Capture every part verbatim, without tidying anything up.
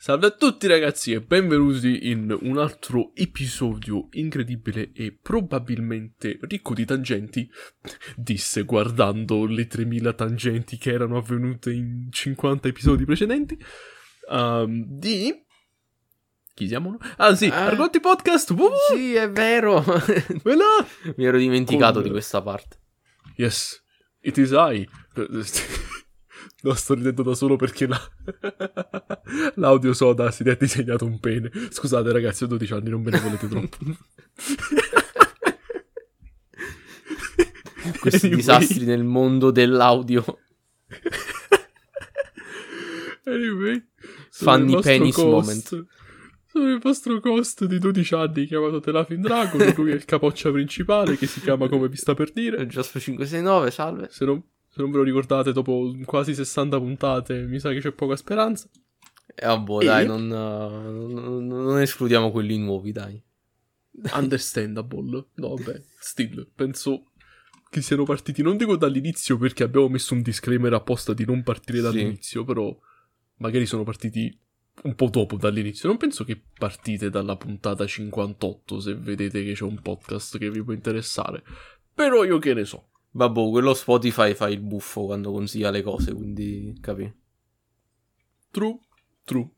Salve a tutti ragazzi e benvenuti in un altro episodio incredibile e probabilmente ricco di tangenti, disse guardando le tremila tangenti che erano avvenute in cinquanta episodi precedenti, um, di... chi siamo? Ah sì, ah, Argotti Podcast! Uh, sì, è vero! Mi ero dimenticato Con... di questa parte. Yes, it is I... No, sto ridendo da solo perché la... l'audio soda si è disegnato un pene. Scusate ragazzi, ho dodici anni, non me ne volete troppo. Questi anyway. Disastri nel mondo dell'audio. Anyway, Funny Penis cost, moment. Sono il vostro host di dodici anni chiamato The Laughing Dragon. Lui è il capoccia principale che si chiama come vi sta per dire. Giaspo cinque sei nove, salve. Se non... se non ve lo ricordate, dopo quasi sessanta puntate mi sa che c'è poca speranza. Eh, vabbè, e... dai, non, non, non escludiamo quelli nuovi, dai. Understandable. No, vabbè, still, penso che siano partiti, non dico dall'inizio perché abbiamo messo un disclaimer apposta di non partire dall'inizio, sì. Però magari sono partiti un po' dopo dall'inizio. Non penso che partite dalla puntata cinquantotto, se vedete che c'è un podcast che vi può interessare. Però io che ne so. Vabbè, quello Spotify fa il buffo quando consiglia le cose, quindi capi. True, true.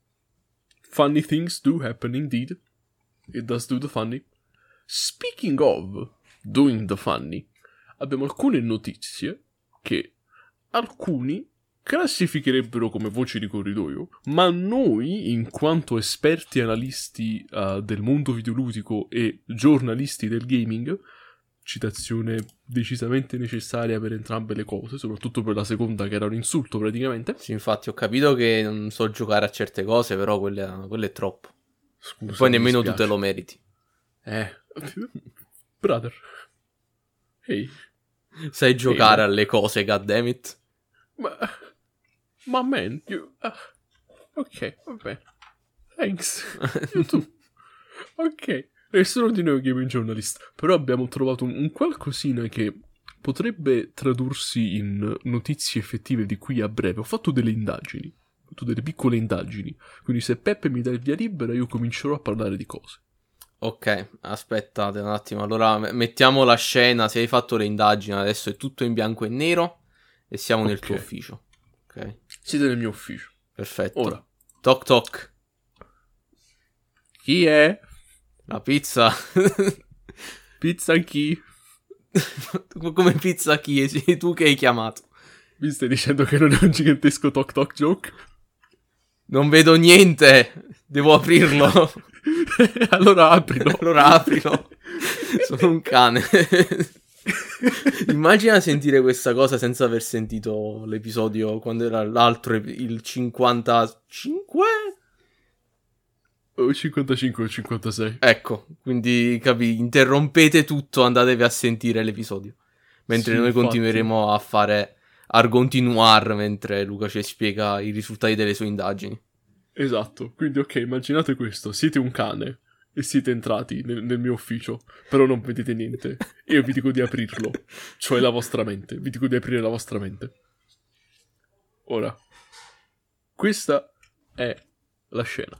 Funny things do happen indeed. It does do the funny. Speaking of doing the funny, abbiamo alcune notizie che alcuni classificherebbero come voci di corridoio, ma noi, in quanto esperti analisti uh, del mondo videoludico e giornalisti del gaming... citazione decisamente necessaria per entrambe le cose, soprattutto per la seconda che era un insulto praticamente. Sì, infatti ho capito che non so giocare a certe cose, però quella, quella è troppo. Scusa, e poi nemmeno tu te lo meriti. Eh, brother. Ehi. Hey. Sai giocare hey, alle cose, goddammit. Ma, ma man, you... Uh, ok, vabbè. Thanks. YouTube. Ok. Nessuno di noi è gaming journalist, però abbiamo trovato un, un qualcosina che potrebbe tradursi in notizie effettive di qui a breve. Ho fatto delle indagini, ho fatto delle piccole indagini, quindi se Peppe mi dà il via libera io comincerò a parlare di cose. Ok, aspettate un attimo, allora mettiamo la scena, se hai fatto le indagini adesso è tutto in bianco e nero e siamo okay. Nel tuo ufficio. Ok. Siete nel mio ufficio. Perfetto. Ora. Toc toc. Chi è? La pizza. Pizza chi? Come pizza chi? Sei tu che hai chiamato. Mi stai dicendo che non è un gigantesco toc toc joke? Non vedo niente. Devo aprirlo. Allora aprilo. Allora aprilo. Sono un cane. Immagina sentire questa cosa senza aver sentito l'episodio quando era l'altro, il cinquantacinque... cinquantacinque o cinquantasei. Ecco, quindi capi, interrompete tutto, andatevi a sentire l'episodio. Mentre sì, noi infatti. Continueremo a fare argonti noir mentre Luca ci spiega i risultati delle sue indagini. Esatto, quindi ok, immaginate questo, siete un cane e siete entrati nel, nel mio ufficio, però non vedete niente. Io vi dico di aprirlo, cioè la vostra mente, vi dico di aprire la vostra mente. Ora, questa è la scena.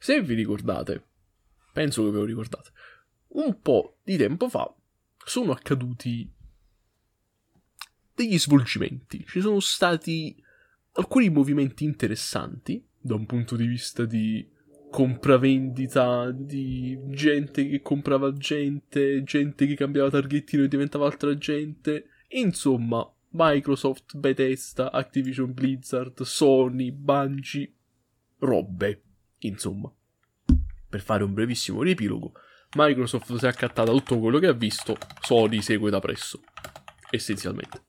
Se vi ricordate, penso che ve lo ricordate, un po' di tempo fa sono accaduti degli svolgimenti. Ci sono stati alcuni movimenti interessanti da un punto di vista di compravendita, di gente che comprava gente, gente che cambiava targhettino e diventava altra gente. Insomma, Microsoft, Bethesda, Activision Blizzard, Sony, Bungie, robe. Insomma, per fare un brevissimo riepilogo, Microsoft si è accattata tutto quello che ha visto, Sony segue da presso, essenzialmente.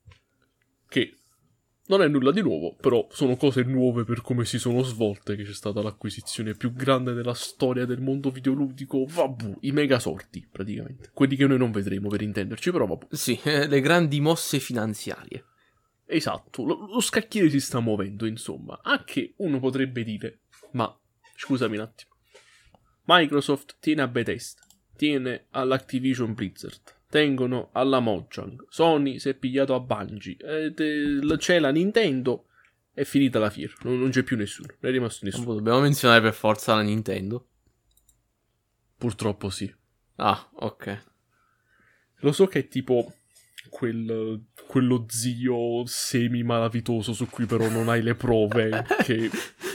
Che non è nulla di nuovo, però sono cose nuove per come si sono svolte, che c'è stata l'acquisizione più grande della storia del mondo videoludico, vabbù, i megasorti, praticamente. Quelli che noi non vedremo, per intenderci, però vabbù. Sì, le grandi mosse finanziarie. Esatto, lo, lo scacchiere si sta muovendo, insomma. A che uno potrebbe dire, ma... scusami un attimo. Microsoft tiene a Bethesda, tiene all'Activision Blizzard, tengono alla Mojang, Sony si è pigliato a Bungie, eh, te, c'è la Nintendo, è finita la fiera, non, non c'è più nessuno, non è rimasto nessuno. Dobbiamo menzionare per forza la Nintendo? Purtroppo sì. Ah, ok. Lo so che è tipo quel, quello zio semi malavitoso su cui però non hai le prove che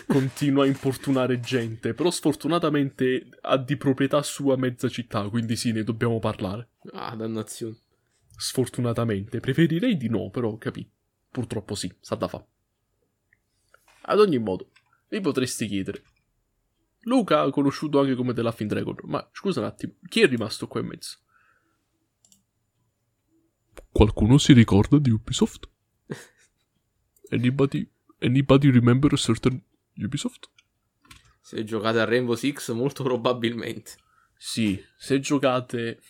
continua a importunare gente, però sfortunatamente ha di proprietà sua mezza città, quindi sì, ne dobbiamo parlare. Ah, dannazione. Sfortunatamente, preferirei di no, però capì. Purtroppo sì, sa da fa. Ad ogni modo, vi potreste chiedere: Luca, conosciuto anche come The Laughing Dragon, ma scusa un attimo, chi è rimasto qua in mezzo? Qualcuno si ricorda di Ubisoft? Anybody, anybody remember a certain Ubisoft? Se giocate a Rainbow Six, molto probabilmente. Sì, se giocate...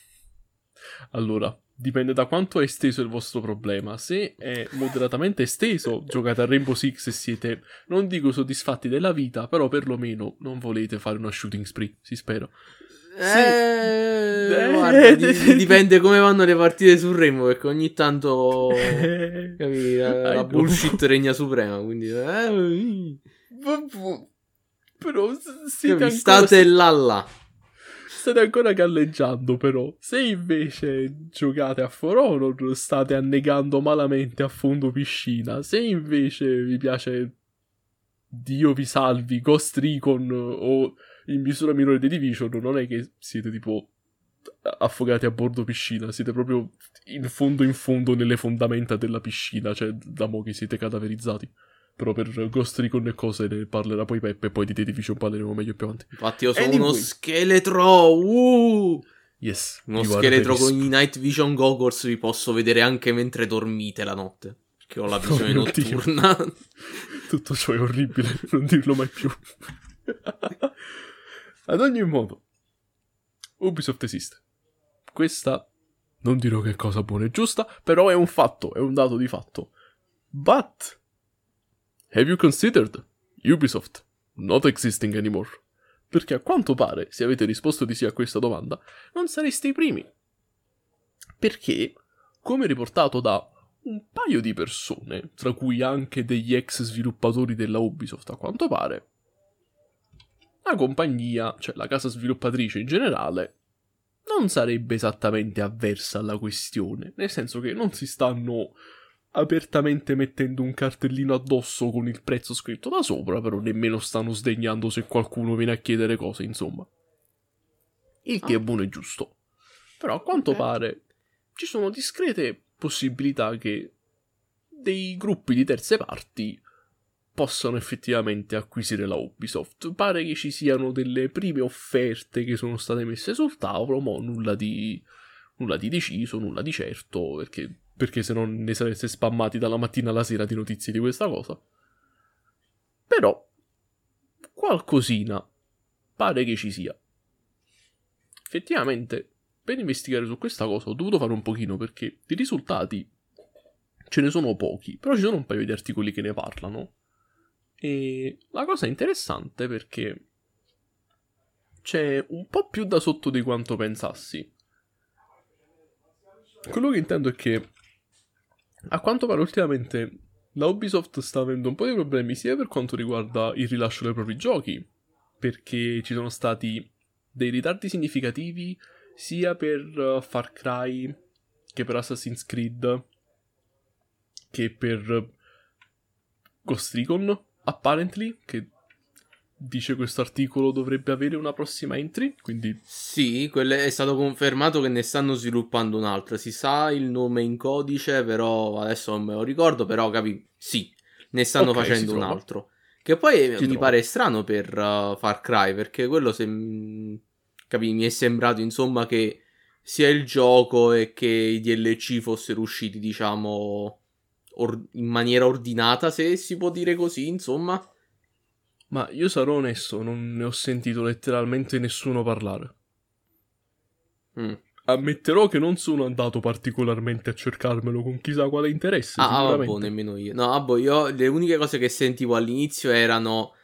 Allora, dipende da quanto è esteso il vostro problema. Se è moderatamente esteso, giocate a Rainbow Six e siete, non dico soddisfatti della vita, però perlomeno non volete fare una shooting spree, si spera. Eh, eh, guarda, eh, di- dipende come vanno le partite su Rainbow, perché ogni tanto eh, capì, la, la bullshit know. Regna suprema, quindi eh, però siete capì, ancora... state là là state ancora galleggiando. Però se invece giocate a For Honor, state annegando malamente a fondo piscina. Se invece vi piace, Dio vi salvi, Ghost Recon o in misura minore The Division, non è che siete tipo affogati a bordo piscina, siete proprio in fondo in fondo nelle fondamenta della piscina, cioè da mo' che siete cadaverizzati. Però per Ghost Recon e cose ne parlerà poi Peppe, e poi di The Division parleremo meglio più avanti. Infatti io sono anyway. uno scheletro, uh! Yes, uno scheletro con i Night Vision Goggles, vi posso vedere anche mentre dormite la notte, perché ho la visione no, notturna. Tutto ciò è orribile, non dirlo mai più. Ad ogni modo, Ubisoft esiste. Questa non dirò che cosa buona e giusta, però è un fatto, è un dato di fatto. But have you considered Ubisoft not existing anymore? Perché a quanto pare, se avete risposto di sì a questa domanda, non sareste i primi. Perché, come riportato da un paio di persone, tra cui anche degli ex sviluppatori della Ubisoft, a quanto pare la compagnia, cioè la casa sviluppatrice in generale, non sarebbe esattamente avversa alla questione, nel senso che non si stanno apertamente mettendo un cartellino addosso con il prezzo scritto da sopra, però nemmeno stanno sdegnando se qualcuno viene a chiedere cose, insomma. Il che ah. è buono e giusto. Però a quanto okay. pare ci sono discrete possibilità che dei gruppi di terze parti possano effettivamente acquisire la Ubisoft. Pare che ci siano delle prime offerte che sono state messe sul tavolo, ma nulla di nulla di deciso, nulla di certo, perché, perché se non ne sareste spammati dalla mattina alla sera di notizie di questa cosa. Però qualcosina pare che ci sia. Effettivamente, per investigare su questa cosa ho dovuto fare un pochino, perché di risultati ce ne sono pochi, però ci sono un paio di articoli che ne parlano. E la cosa è interessante perché c'è un po' più da sotto di quanto pensassi. Quello che intendo è che a quanto pare ultimamente la Ubisoft sta avendo un po' di problemi sia per quanto riguarda il rilascio dei propri giochi, perché ci sono stati dei ritardi significativi sia per Far Cry che per Assassin's Creed che per Ghost Recon. Apparently, che dice questo articolo, dovrebbe avere una prossima entry, quindi... Sì, è stato confermato che ne stanno sviluppando un'altra, si sa il nome in codice, però adesso non me lo ricordo, però capi, sì, ne stanno okay, facendo un altro. Che poi si mi trova. Pare strano per uh, Far Cry, perché quello se... capi, mi è sembrato insomma che sia il gioco e che i D L C fossero usciti, diciamo... Or- in maniera ordinata, se si può dire così, insomma. Ma io sarò onesto, non ne ho sentito letteralmente nessuno parlare. Mm. Ammetterò che non sono andato particolarmente a cercarmelo con chissà quale interesse. Ah, sicuramente. Ah, boh, nemmeno io. No, ah, boh, io le uniche cose che sentivo all'inizio erano...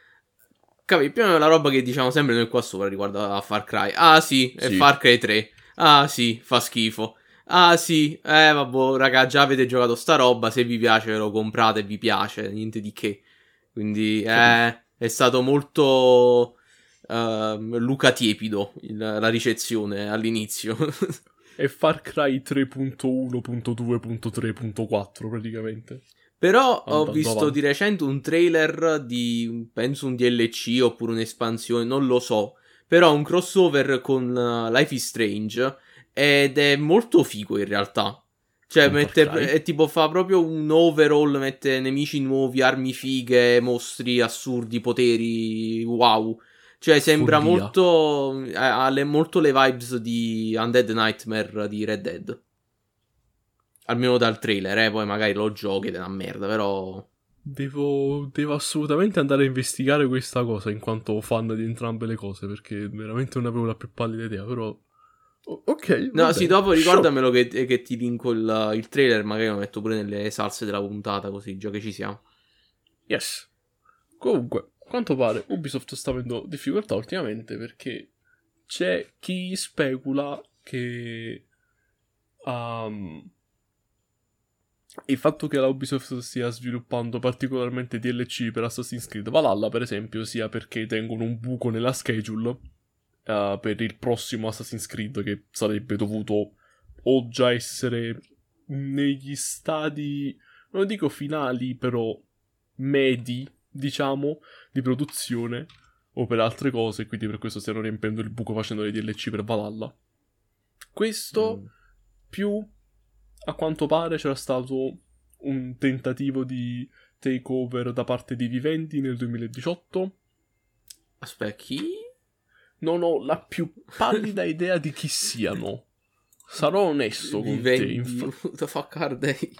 Capi, più o meno la roba che diciamo sempre noi qua sopra riguardo a Far Cry. Ah, sì, sì. È Far Cry tre. Ah, sì, fa schifo. Ah sì, eh vabbè, raga, già avete giocato sta roba, se vi piace ve lo comprate, vi piace, niente di che. Quindi è, sì. è stato molto uh, Luca Tiepido il, la ricezione all'inizio. È Far Cry tre punto uno punto due punto tre punto quattro praticamente. Però andando ho visto avanti. Di recente un trailer di, penso, un D L C oppure un'espansione, non lo so. Però un crossover con uh, Life is Strange ed è molto figo in realtà. Cioè mette, è tipo fa proprio un overall, mette nemici nuovi, armi fighe, mostri assurdi, poteri, wow. Cioè sembra Fordia. molto, ha le, molto le vibes di Undead Nightmare di Red Dead. Almeno dal trailer, eh? Poi magari lo giochi ed è una merda, però... Devo, devo assolutamente andare a investigare questa cosa, in quanto fan di entrambe le cose, perché veramente non avevo la più pallida idea, però... O- ok, No, sì, dopo ricordamelo che, che ti linko il, il trailer, magari lo metto pure nelle salse della puntata, così già che ci siamo. Yes. Comunque, a quanto pare Ubisoft sta avendo difficoltà ultimamente, perché c'è chi specula che... Um... il fatto che la Ubisoft stia sviluppando particolarmente D L C per Assassin's Creed Valhalla, per esempio, sia perché tengono un buco nella schedule uh, per il prossimo Assassin's Creed, che sarebbe dovuto o già essere negli stadi, non dico finali, però medi, diciamo, di produzione o per altre cose, quindi per questo stiano riempendo il buco facendo le D L C per Valhalla. Questo mm. più... A quanto pare c'era stato un tentativo di takeover da parte di Vivendi nel duemiladiciotto. Aspetta, chi? Non ho la più pallida idea di chi siano. Sarò onesto con Vivendi. te. What the fuck are they?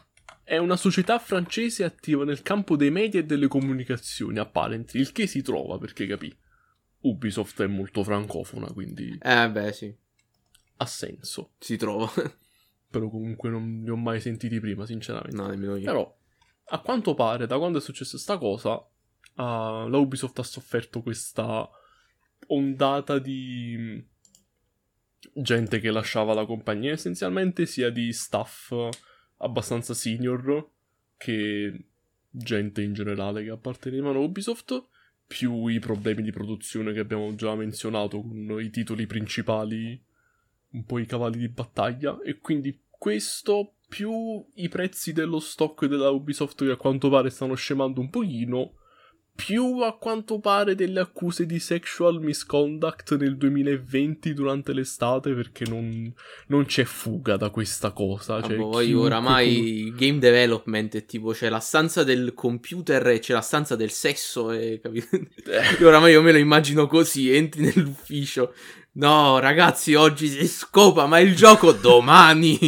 È una società francese attiva nel campo dei media e delle comunicazioni, apparenti. Il che si trova, perché capì. Ubisoft è molto francofona, quindi... Eh beh, sì. Ha senso. Si trova. Però comunque non li ho mai sentiti prima, sinceramente. No, nemmeno io. Però, a quanto pare, da quando è successa sta cosa, uh, la Ubisoft ha sofferto questa ondata di gente che lasciava la compagnia, essenzialmente, sia di staff abbastanza senior che gente in generale che appartenevano a Ubisoft, più i problemi di produzione che abbiamo già menzionato con i titoli principali, un po' i cavalli di battaglia, e quindi questo più i prezzi dello stock della Ubisoft che a quanto pare stanno scemando un pochino, più a quanto pare delle accuse di sexual misconduct nel duemilaventi durante l'estate, perché non, non c'è fuga da questa cosa. Ah, cioè, poi chiunque... oramai game development è tipo c'è la stanza del computer e c'è la stanza del sesso, e capito? Io oramai io me lo immagino così, entri nell'ufficio. No, ragazzi, oggi si scopa, ma il gioco domani.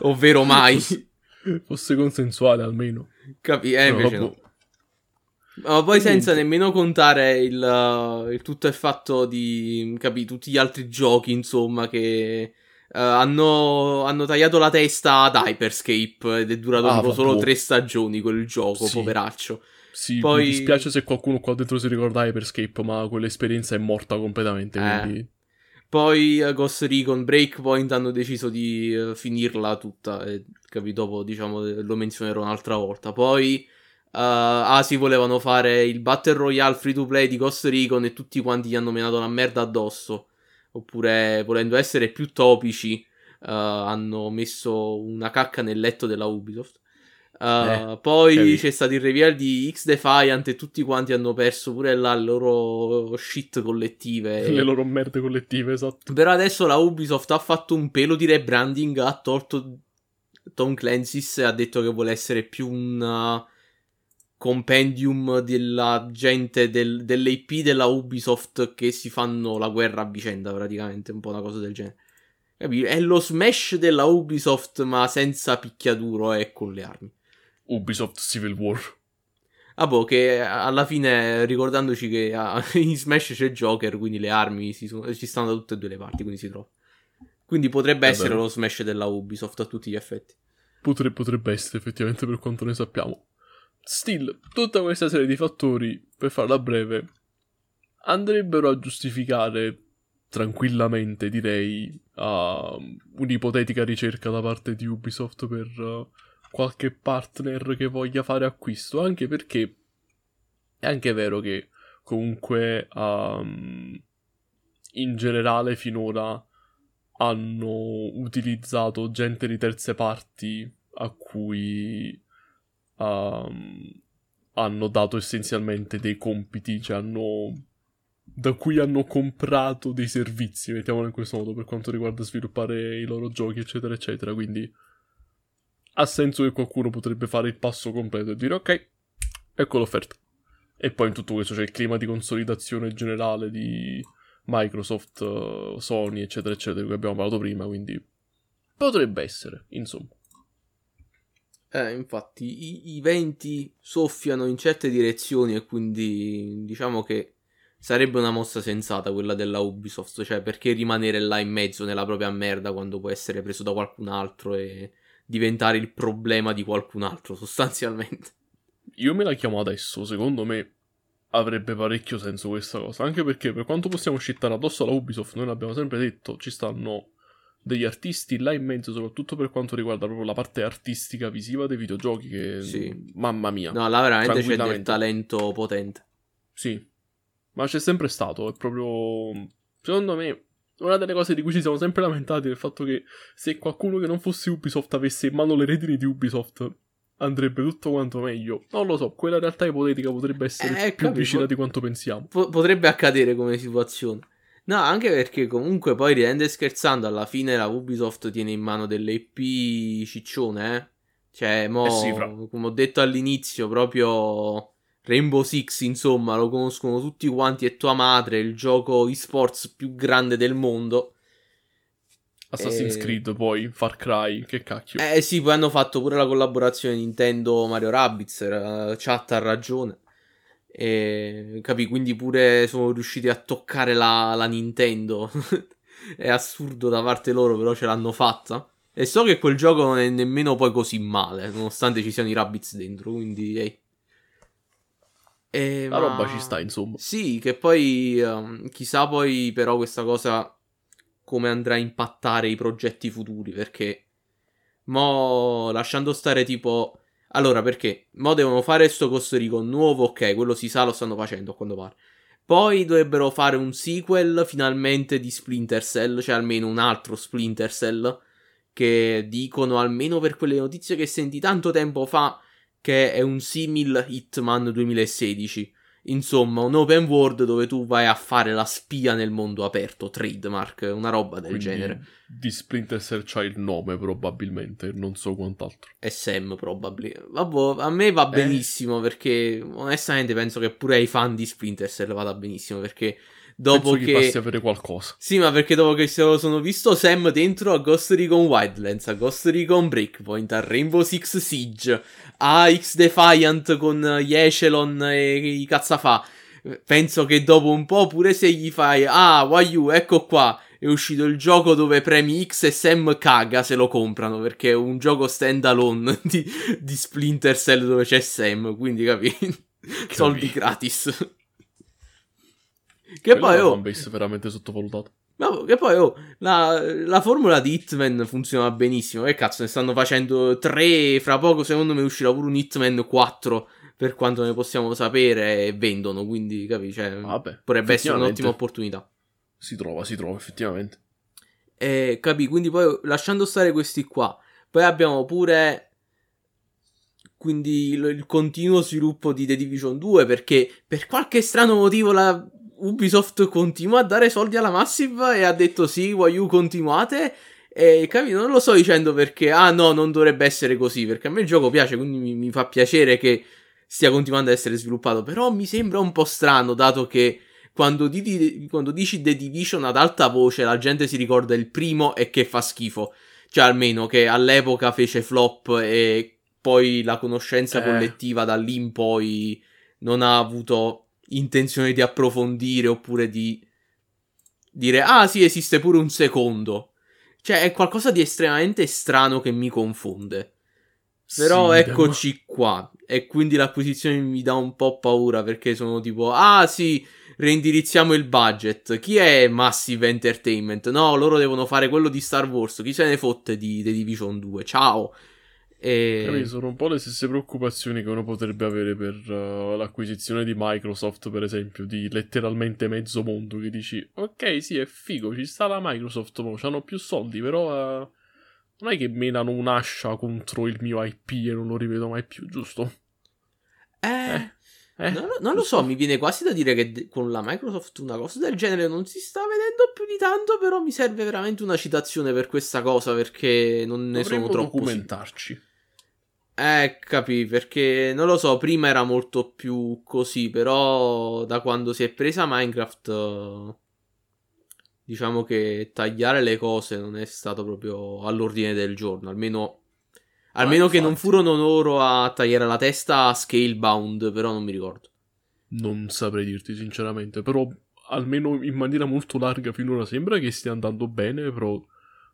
Ovvero mai. Fosse consensuale almeno. Capi- eh, no, invece no. Ma poi senza nemmeno contare il, uh, il tutto il fatto di, capi, tutti gli altri giochi, insomma, che uh, hanno, hanno tagliato la testa ad Hyperscape ed è durato ah, solo tre stagioni quel gioco, sì. poveraccio. Sì, poi... mi dispiace se qualcuno qua dentro si ricorda Hyperscape, ma quell'esperienza è morta completamente, eh. quindi... Poi uh, Ghost Recon Breakpoint hanno deciso di uh, finirla tutta, eh, capito? Dopo, diciamo, lo menzionerò un'altra volta. Poi... Uh, ah sì, volevano fare il Battle Royale free to play di Ghost Recon e tutti quanti gli hanno menato la merda addosso. Oppure, volendo essere più topici, uh, hanno messo una cacca nel letto della Ubisoft. uh, eh, Poi okay. c'è stato il reveal di X Defiant e tutti quanti hanno perso pure là le loro shit collettive, le loro merde collettive, esatto. Però adesso la Ubisoft ha fatto un pelo di rebranding, ha tolto Tom Clancy's e ha detto che vuole essere più un... compendium della gente del, delle I P della Ubisoft che si fanno la guerra a vicenda, praticamente un po' una cosa del genere. Capito? È lo Smash della Ubisoft, ma senza picchiaduro e con le armi. Ubisoft Civil War. Ah boh, che alla fine, ricordandoci che ah, in Smash c'è Joker, quindi le armi si sono, ci stanno da tutte e due le parti, quindi si trova. Quindi potrebbe Vabbè. essere lo Smash della Ubisoft a tutti gli effetti. Potre, potrebbe essere, effettivamente, per quanto ne sappiamo. Still, tutta questa serie di fattori, per farla breve, andrebbero a giustificare tranquillamente, direi, uh, un'ipotetica ricerca da parte di Ubisoft per uh, qualche partner che voglia fare acquisto, anche perché è anche vero che comunque um, in generale finora hanno utilizzato gente di terze parti a cui um, hanno dato essenzialmente dei compiti, cioè hanno da cui hanno comprato dei servizi, mettiamolo in questo modo, per quanto riguarda sviluppare i loro giochi, eccetera, eccetera. Quindi ha senso che qualcuno potrebbe fare il passo completo e dire ok, ecco l'offerta. E poi in tutto questo c'è il clima di consolidazione generale di Microsoft, Sony, eccetera, eccetera, di cui abbiamo parlato prima, quindi potrebbe essere, insomma. Eh, infatti, i, i venti soffiano in certe direzioni e quindi diciamo che sarebbe una mossa sensata quella della Ubisoft, cioè perché rimanere là in mezzo nella propria merda quando può essere preso da qualcun altro e diventare il problema di qualcun altro, sostanzialmente. Io me la chiamo adesso, secondo me avrebbe parecchio senso questa cosa, anche perché per quanto possiamo scittare addosso alla Ubisoft, noi l'abbiamo sempre detto, ci stanno degli artisti là in mezzo, soprattutto per quanto riguarda proprio la parte artistica visiva dei videogiochi, che sì, mamma mia. No, là veramente c'è del talento potente. Sì, ma c'è sempre stato, è proprio, secondo me, una delle cose di cui ci siamo sempre lamentati è il fatto che se qualcuno che non fosse Ubisoft avesse in mano le redini di Ubisoft andrebbe tutto quanto meglio. Non lo so, quella realtà ipotetica potrebbe essere eh, più capito, vicina di quanto pensiamo. Po- potrebbe accadere come situazione. No, anche perché comunque poi ridendo e scherzando alla fine la Ubisoft tiene in mano delle I P ciccione, eh. Cioè, mo, eh sì, fra... come ho detto all'inizio, proprio Rainbow Six, insomma, lo conoscono tutti quanti, è tua madre, il gioco eSports più grande del mondo. Assassin's e... Creed, poi Far Cry, che cacchio. Eh sì, poi hanno fatto pure la collaborazione Nintendo Mario Rabbids, la chat ha ragione. E, capì, quindi pure sono riusciti a toccare la, la Nintendo. È assurdo da parte loro, però ce l'hanno fatta. E so che quel gioco non è nemmeno poi così male, nonostante ci siano i Rabbids dentro, quindi ehi. Eh, la ma... roba ci sta, insomma. Sì, che poi um, chissà poi però questa cosa come andrà a impattare i progetti futuri, perché mo lasciando stare tipo, allora perché mo devono fare sto Ghost Recon nuovo, ok, quello si sa, lo stanno facendo a quanto pare. Poi dovrebbero fare un sequel finalmente di Splinter Cell, cioè almeno un altro Splinter Cell, che dicono, almeno per quelle notizie che senti tanto tempo fa, che è un simil Hitman duemilasedici, insomma un open world dove tu vai a fare la spia nel mondo aperto, trademark, una roba del quindi, genere. Di Splinter Cell c'ha il nome probabilmente, non so quant'altro. S M probabilmente. Vabbè, a me va benissimo eh. perché onestamente penso che pure ai fan di Splinter Cell vada benissimo, perché dopo penso che passi a avere qualcosa. Sì, ma perché dopo che se lo sono visto Sam dentro a Ghost Recon Wildlands, a Ghost Recon Breakpoint, a Rainbow Six Siege, a X Defiant con gli Echelon e i cazzafà, penso che dopo un po' pure se gli fai ah, Waiu, ecco qua, è uscito il gioco dove premi X e Sam caga, se lo comprano, perché è un gioco stand alone di, di Splinter Cell dove c'è Sam, quindi capi? Capì. Soldi gratis. Che poi, è oh, veramente sottovalutato. No, che poi oh, la, la formula di Hitman funziona benissimo. Che cazzo, ne stanno facendo tre. Fra poco, secondo me, uscirà pure un Hitman quattro. Per quanto ne possiamo sapere, e vendono. Quindi, capi? Cioè, vabbè, potrebbe essere un'ottima opportunità. Si trova, si trova, effettivamente. E, capi? Quindi, poi lasciando stare questi qua, poi abbiamo pure. Quindi, il, il continuo sviluppo di The Division due. Perché per qualche strano motivo la Ubisoft continua a dare soldi alla Massive e ha detto sì, Waiu, continuate, e capito, non lo sto dicendo perché ah no, non dovrebbe essere così, perché a me il gioco piace, quindi mi, mi fa piacere che stia continuando ad essere sviluppato, però mi sembra un po' strano, dato che quando, di, di, quando dici The Division ad alta voce la gente si ricorda il primo e che fa schifo, cioè almeno che all'epoca fece flop e poi la conoscenza eh. collettiva da lì in poi non ha avuto intenzione di approfondire oppure di dire ah sì, esiste pure un secondo, cioè è qualcosa di estremamente strano che mi confonde, però sì, eccoci ma... qua, e quindi l'acquisizione mi dà un po' paura, perché sono tipo ah sì, reindirizziamo il budget, chi è Massive Entertainment? No, loro devono fare quello di Star Wars, chi se ne fotte di The Division due, ciao. E... Capì, sono un po' le stesse preoccupazioni che uno potrebbe avere per uh, l'acquisizione di Microsoft, per esempio, di letteralmente mezzo mondo, che dici ok sì è figo, ci sta la Microsoft, ma c'hanno più soldi, però uh, non è che menano un'ascia contro il mio I P e non lo rivedo mai più, giusto? Eh, eh. eh. Non, non lo so, mi viene quasi da dire che de- con la Microsoft una cosa del genere non si sta vedendo più di tanto, però mi serve veramente una citazione per questa cosa, perché non ne Dovremmo sono troppo documentarci si- Eh, capì, perché non lo so, prima era molto più così, però da quando si è presa Minecraft, diciamo che tagliare le cose non è stato proprio all'ordine del giorno, almeno, almeno ah, che non furono loro a tagliare la testa a Scalebound, però non mi ricordo. Non saprei dirti sinceramente, però almeno in maniera molto larga finora sembra che stia andando bene, però...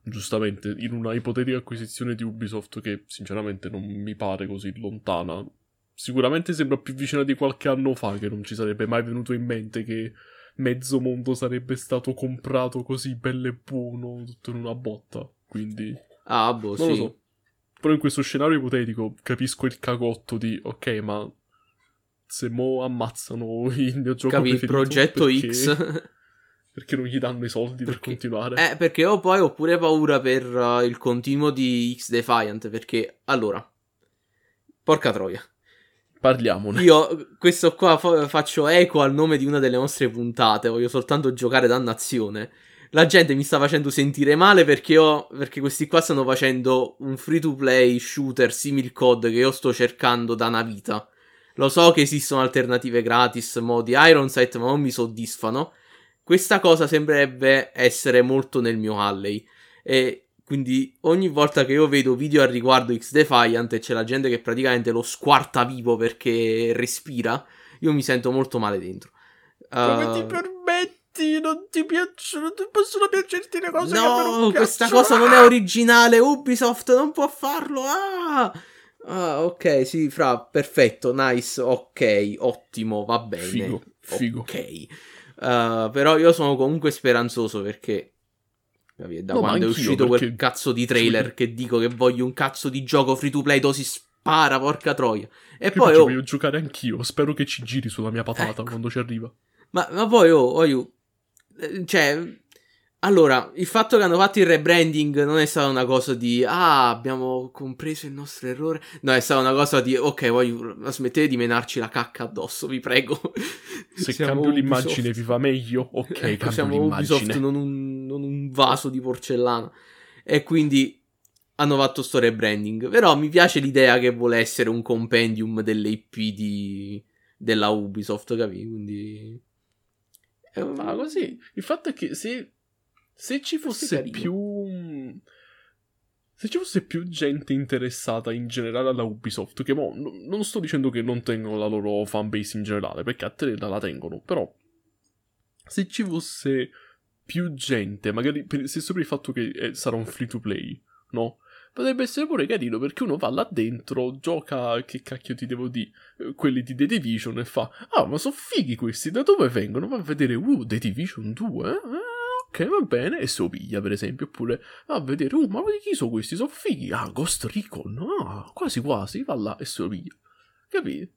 Giustamente, in una ipotetica acquisizione di Ubisoft che sinceramente non mi pare così lontana, sicuramente sembra più vicina di qualche anno fa, che non ci sarebbe mai venuto in mente che mezzo mondo sarebbe stato comprato così bello e buono, tutto in una botta, quindi... Ah, boh, non sì. Lo so. Però in questo scenario ipotetico capisco il cagotto di, ok, ma se mo ammazzano il mio gioco Capì, preferito... Capi, il progetto perché... X... Perché non gli danno i soldi perché, per continuare? Eh, perché ho poi ho pure paura per uh, il continuo di X Defiant, perché, allora, porca troia. Parliamone. Io, questo qua, fa- faccio eco al nome di una delle nostre puntate, voglio soltanto giocare dannazione. La gente mi sta facendo sentire male perché io, perché questi qua stanno facendo un free-to-play shooter simil C O D che io sto cercando da una vita. Lo so che esistono alternative gratis, modi Ironside, ma non mi soddisfano. Questa cosa sembrerebbe essere molto nel mio alley, e quindi ogni volta che io vedo video al riguardo X Defiant e c'è la gente che praticamente lo squarta vivo perché respira, io mi sento molto male dentro. Come uh... ti permetti? Non ti piacciono? Non possono piacerti le cose no, che a me non questa piacciono. Cosa non è originale, Ubisoft non può farlo. Ah, ah ok, sì, fra, perfetto, nice, ok, ottimo, va bene. Figo, figo. Ok. Uh, però io sono comunque speranzoso perché capì, da no, quando è uscito perché... quel cazzo di trailer sì. Che dico che voglio un cazzo di gioco free to play dove si spara, porca troia, e che poi oh... voglio giocare anch'io, spero che ci giri sulla mia patata, ecco. Quando ci arriva ma, ma poi oh, oh io... cioè allora il fatto che hanno fatto il rebranding non è stata una cosa di ah abbiamo compreso il nostro errore, no, è stata una cosa di ok voglio... smettete di menarci la cacca addosso, vi prego. Se siamo cambio Ubisoft. L'immagine vi va meglio, ok, eh, cambio siamo l'immagine. Ubisoft, non un, non un vaso di porcellana. E quindi hanno fatto sto rebranding. Però mi piace l'idea che vuole essere un compendium delle I P di, della Ubisoft, capì? Quindi... Eh, ma così, il fatto è che se, se ci fosse più... Se ci fosse più gente interessata in generale alla Ubisoft, che mo n- non sto dicendo che non tengono la loro fanbase in generale, perché a tenerla la tengono, però se ci fosse più gente, magari per, se sopra il fatto che eh, sarà un free to play, no? Potrebbe essere pure carino perché uno va là dentro, gioca, che cacchio ti devo dire, quelli di The Division e fa ah ma sono fighi questi, da dove vengono? Va a vedere, uh, The Division due, eh? Ok, va bene, e se lo piglia, per esempio, oppure va a vedere, uh, ma di chi sono questi? Sono fighi, ah, Ghost Recon, ah, quasi quasi, va là e se lo piglia, capito?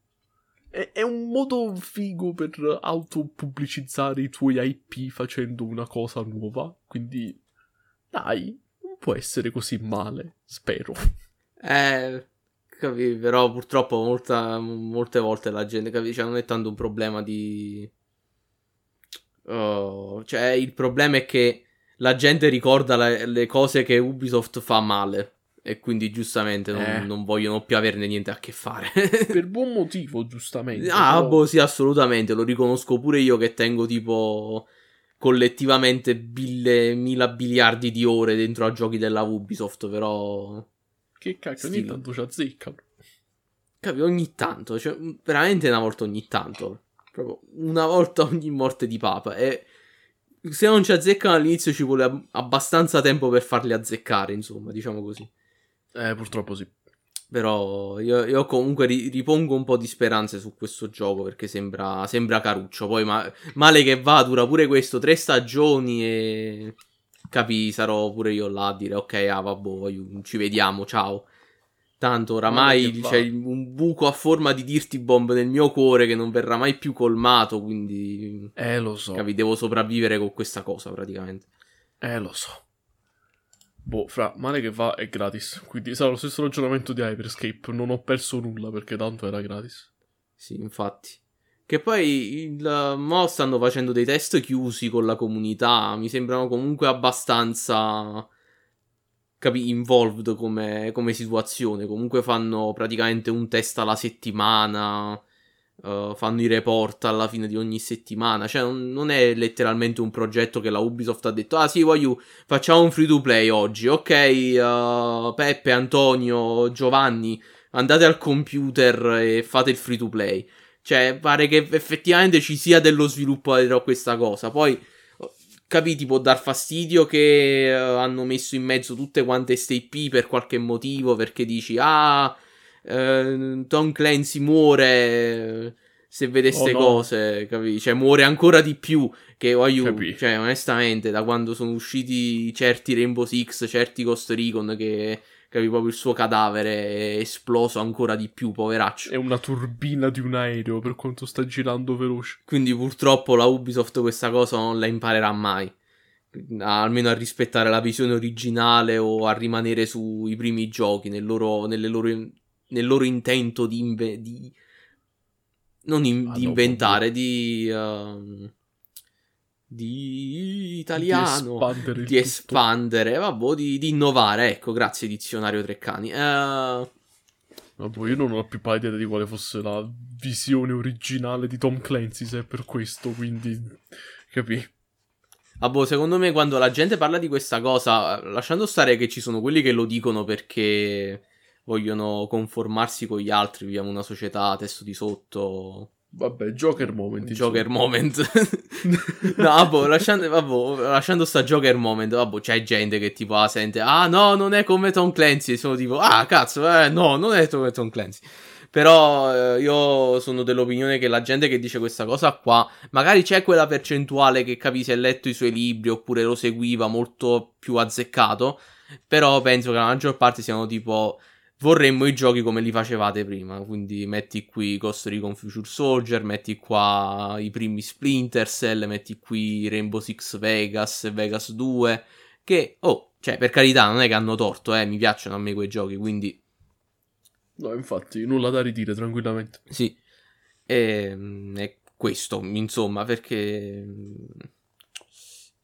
È, è un modo figo per autopubblicizzare i tuoi I P facendo una cosa nuova, quindi, dai, non può essere così male, spero. Eh, capì, però purtroppo molta, molte volte la gente, capì, cioè non è tanto un problema di... Oh, cioè il problema è che la gente ricorda le, le cose che Ubisoft fa male e quindi giustamente non, eh. non vogliono più averne niente a che fare per buon motivo, giustamente. Ah però... boh sì, assolutamente, lo riconosco pure io che tengo tipo collettivamente bille, mila biliardi di ore dentro a giochi della Ubisoft, però che cacchio ogni tanto ci azzeccano, capito? Ogni tanto, cioè veramente una volta ogni tanto, proprio una volta ogni morte di papa, e se non ci azzeccano all'inizio ci vuole abbastanza tempo per farli azzeccare, insomma, diciamo così. Eh, purtroppo sì. Però io, io comunque ri- ripongo un po' di speranze su questo gioco perché sembra, sembra caruccio, poi ma- male che va dura pure questo tre stagioni e capì, sarò pure io là a dire ok, ah vabbè, ci vediamo, ciao. Tanto oramai c'è un buco a forma di dirty bomb nel mio cuore che non verrà mai più colmato, quindi... Eh, lo so. Capi, devo sopravvivere con questa cosa, praticamente. Eh, lo so. Boh, fra, male che va è gratis, quindi sarà lo stesso ragionamento di Hyperscape. Non ho perso nulla perché tanto era gratis. Sì, infatti. Che poi il, mo stanno facendo dei test chiusi con la comunità, mi sembrano comunque abbastanza... Capi, involved come, come situazione. Comunque fanno praticamente un test alla settimana, uh, fanno i report alla fine di ogni settimana. Cioè non, non è letteralmente un progetto che la Ubisoft ha detto: ah sì, voglio, facciamo un free to play oggi. Ok, uh, Peppe, Antonio, Giovanni, andate al computer e fate il free to play. Cioè pare che effettivamente ci sia dello sviluppo a questa cosa. Poi capiti, può dar fastidio che uh, hanno messo in mezzo tutte quante ste I P per qualche motivo, perché dici ah eh, Tom Clancy muore se vede ste oh, no. cose, capi? Cioè muore ancora di più che Wayuu, cioè onestamente da quando sono usciti certi Rainbow Six, certi Ghost Recon, che capi, proprio il suo cadavere è esploso ancora di più, poveraccio. È una turbina di un aereo per quanto sta girando veloce. Quindi purtroppo la Ubisoft questa cosa non la imparerà mai, almeno a rispettare la visione originale o a rimanere sui primi giochi, nel loro, nelle loro, nel loro intento di, inve- di... non in, ah, di no, inventare, di... Uh... di italiano, di espandere, di, espandere, vabbò, di, di innovare, ecco, grazie dizionario Treccani. Uh... Vabbè, io non ho più pari idea di quale fosse la visione originale di Tom Clancy, se è per questo, quindi capì. Vabbè, secondo me quando la gente parla di questa cosa, lasciando stare che ci sono quelli che lo dicono perché vogliono conformarsi con gli altri, viviamo una società testo di sotto... Vabbè, Joker moment. Joker insomma. moment. No, vabbò, lasciando, vabbò, lasciando sta Joker moment, vabbò, c'è gente che tipo ah, sente, ah no, non è come Tom Clancy, sono tipo, ah cazzo, eh, no, non è come Tom Clancy. Però eh, io sono dell'opinione che la gente che dice questa cosa qua, magari c'è quella percentuale che capi se ha letto i suoi libri oppure lo seguiva molto più azzeccato, però penso che la maggior parte siano tipo... Vorremmo i giochi come li facevate prima, quindi metti qui Ghost Recon Future Soldier, metti qua i primi Splinter Cell, metti qui Rainbow Six Vegas, Vegas due, che, oh, cioè, per carità, non è che hanno torto, eh, mi piacciono a me quei giochi, quindi... No, infatti, nulla da ridire, tranquillamente. Sì, e, è questo, insomma, perché...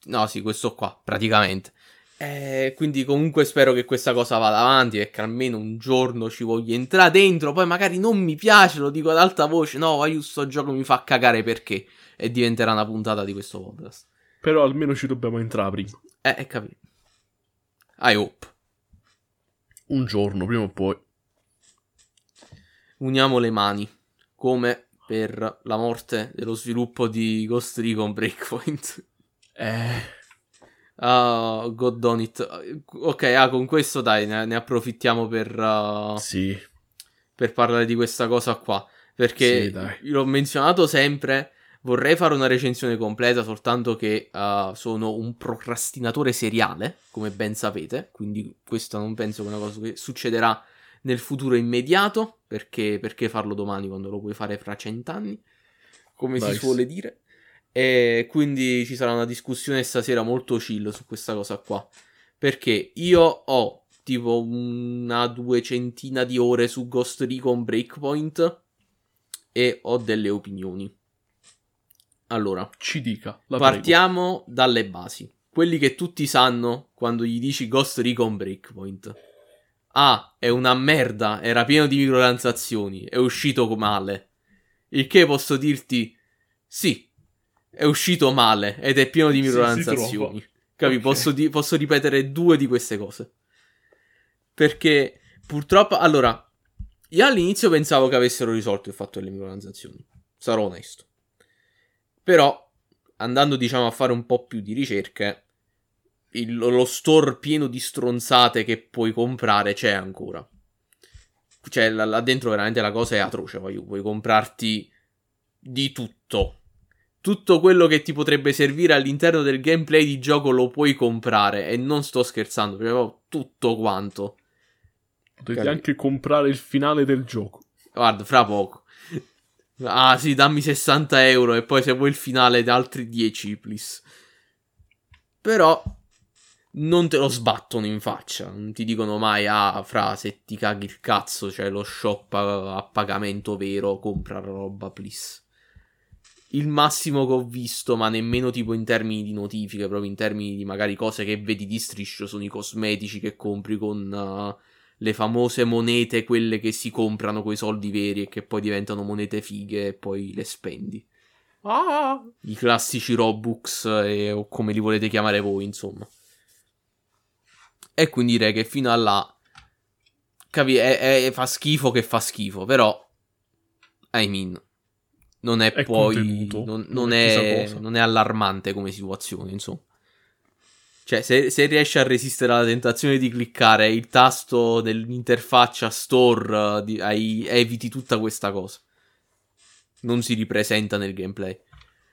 No, sì, questo qua, praticamente... Eh, quindi comunque spero che questa cosa vada avanti e che almeno un giorno ci voglia entrare dentro. Poi magari non mi piace, lo dico ad alta voce, no, aiuto, sto gioco mi fa cagare perché, e diventerà una puntata di questo podcast. Però almeno ci dobbiamo entrare prima. Eh, capito. I hope. Un giorno, prima o poi. Uniamo le mani, come per la morte dello sviluppo di Ghost Recon Breakpoint. Eh... Uh, God done it. Ok, ah, con questo dai ne, ne approfittiamo per uh, sì, per parlare di questa cosa qua, perché sì, l'ho menzionato sempre, vorrei fare una recensione completa, soltanto che uh, sono un procrastinatore seriale, come ben sapete, quindi questa non penso che è una cosa che succederà nel futuro immediato, perché, perché farlo domani quando lo puoi fare fra cent'anni, come dai, si suole dire. E quindi ci sarà una discussione stasera molto chill su questa cosa qua, perché io ho tipo una duecentina di ore su Ghost Recon Breakpoint e ho delle opinioni. Allora, ci dica, la partiamo prego. Dalle basi, quelli che tutti sanno quando gli dici Ghost Recon Breakpoint. Ah, è una merda, era pieno di microtransazioni, è uscito male. Il che posso dirti, sì, è uscito male ed è pieno di microtransazioni. Sì, capi? Okay. Posso, di- posso ripetere due di queste cose. Perché purtroppo... Allora, io all'inizio pensavo che avessero risolto il fatto delle microtransazioni, sarò onesto. Però, andando diciamo a fare un po' più di ricerche, il- lo store pieno di stronzate che puoi comprare c'è ancora. Cioè, là, là dentro veramente la cosa è atroce. Voglio, puoi comprarti di tutto. Tutto quello che ti potrebbe servire all'interno del gameplay di gioco lo puoi comprare. E non sto scherzando, proprio tutto quanto. Potete Capito. anche comprare il finale del gioco. Guarda, fra poco. Ah sì, dammi sessanta euro e poi se vuoi il finale da altri dieci, please. Però non te lo sbattono in faccia, non ti dicono mai ah fra se ti caghi il cazzo c'è cioè lo shop a, a pagamento vero, compra la roba please. Il massimo che ho visto, ma nemmeno tipo in termini di notifiche, proprio in termini di magari cose che vedi di striscio, sono i cosmetici che compri con uh, le famose monete, quelle che si comprano coi soldi veri e che poi diventano monete fighe e poi le spendi. Ah! I classici Robux e, o come li volete chiamare voi, insomma. E quindi direi che fino a là capi- è, è, fa schifo che fa schifo, però I mean non è, è poi non, non, è, non è allarmante come situazione, insomma. Cioè, se, se riesci a resistere alla tentazione di cliccare il tasto dell'interfaccia store, di, hai, eviti tutta questa cosa. Non si ripresenta nel gameplay.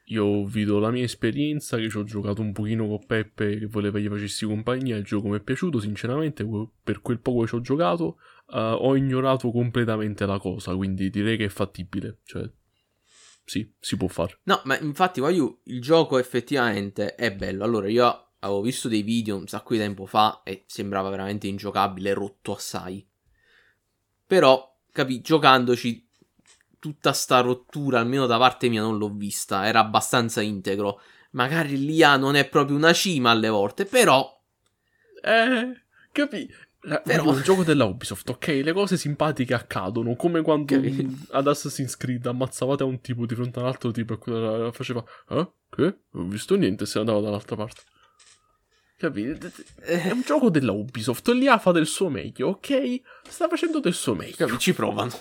Io vi do la mia esperienza, che ci ho giocato un pochino con Peppe, che voleva gli facessi compagnia. Il gioco mi è piaciuto, sinceramente, per quel poco che ci ho giocato, uh, ho ignorato completamente la cosa, quindi direi che è fattibile, cioè... Sì, si può fare. No, ma infatti, voglio, il gioco effettivamente è bello. Allora, io avevo visto dei video un sacco di tempo fa e sembrava veramente ingiocabile, rotto assai. Però, capi, giocandoci, tutta sta rottura, almeno da parte mia, non l'ho vista. Era abbastanza integro. Magari l'I A non è proprio una cima alle volte, però... Eh, capi... Però... un gioco della Ubisoft, ok, le cose simpatiche accadono, come quando un, ad Assassin's Creed ammazzavate un tipo di fronte a un altro tipo e quello faceva eh? Che? Non ho visto niente, se andava dall'altra parte. Capite? È un gioco della Ubisoft, l'I A fa del suo meglio, ok? Sta facendo del suo meglio, capito? Ci provano.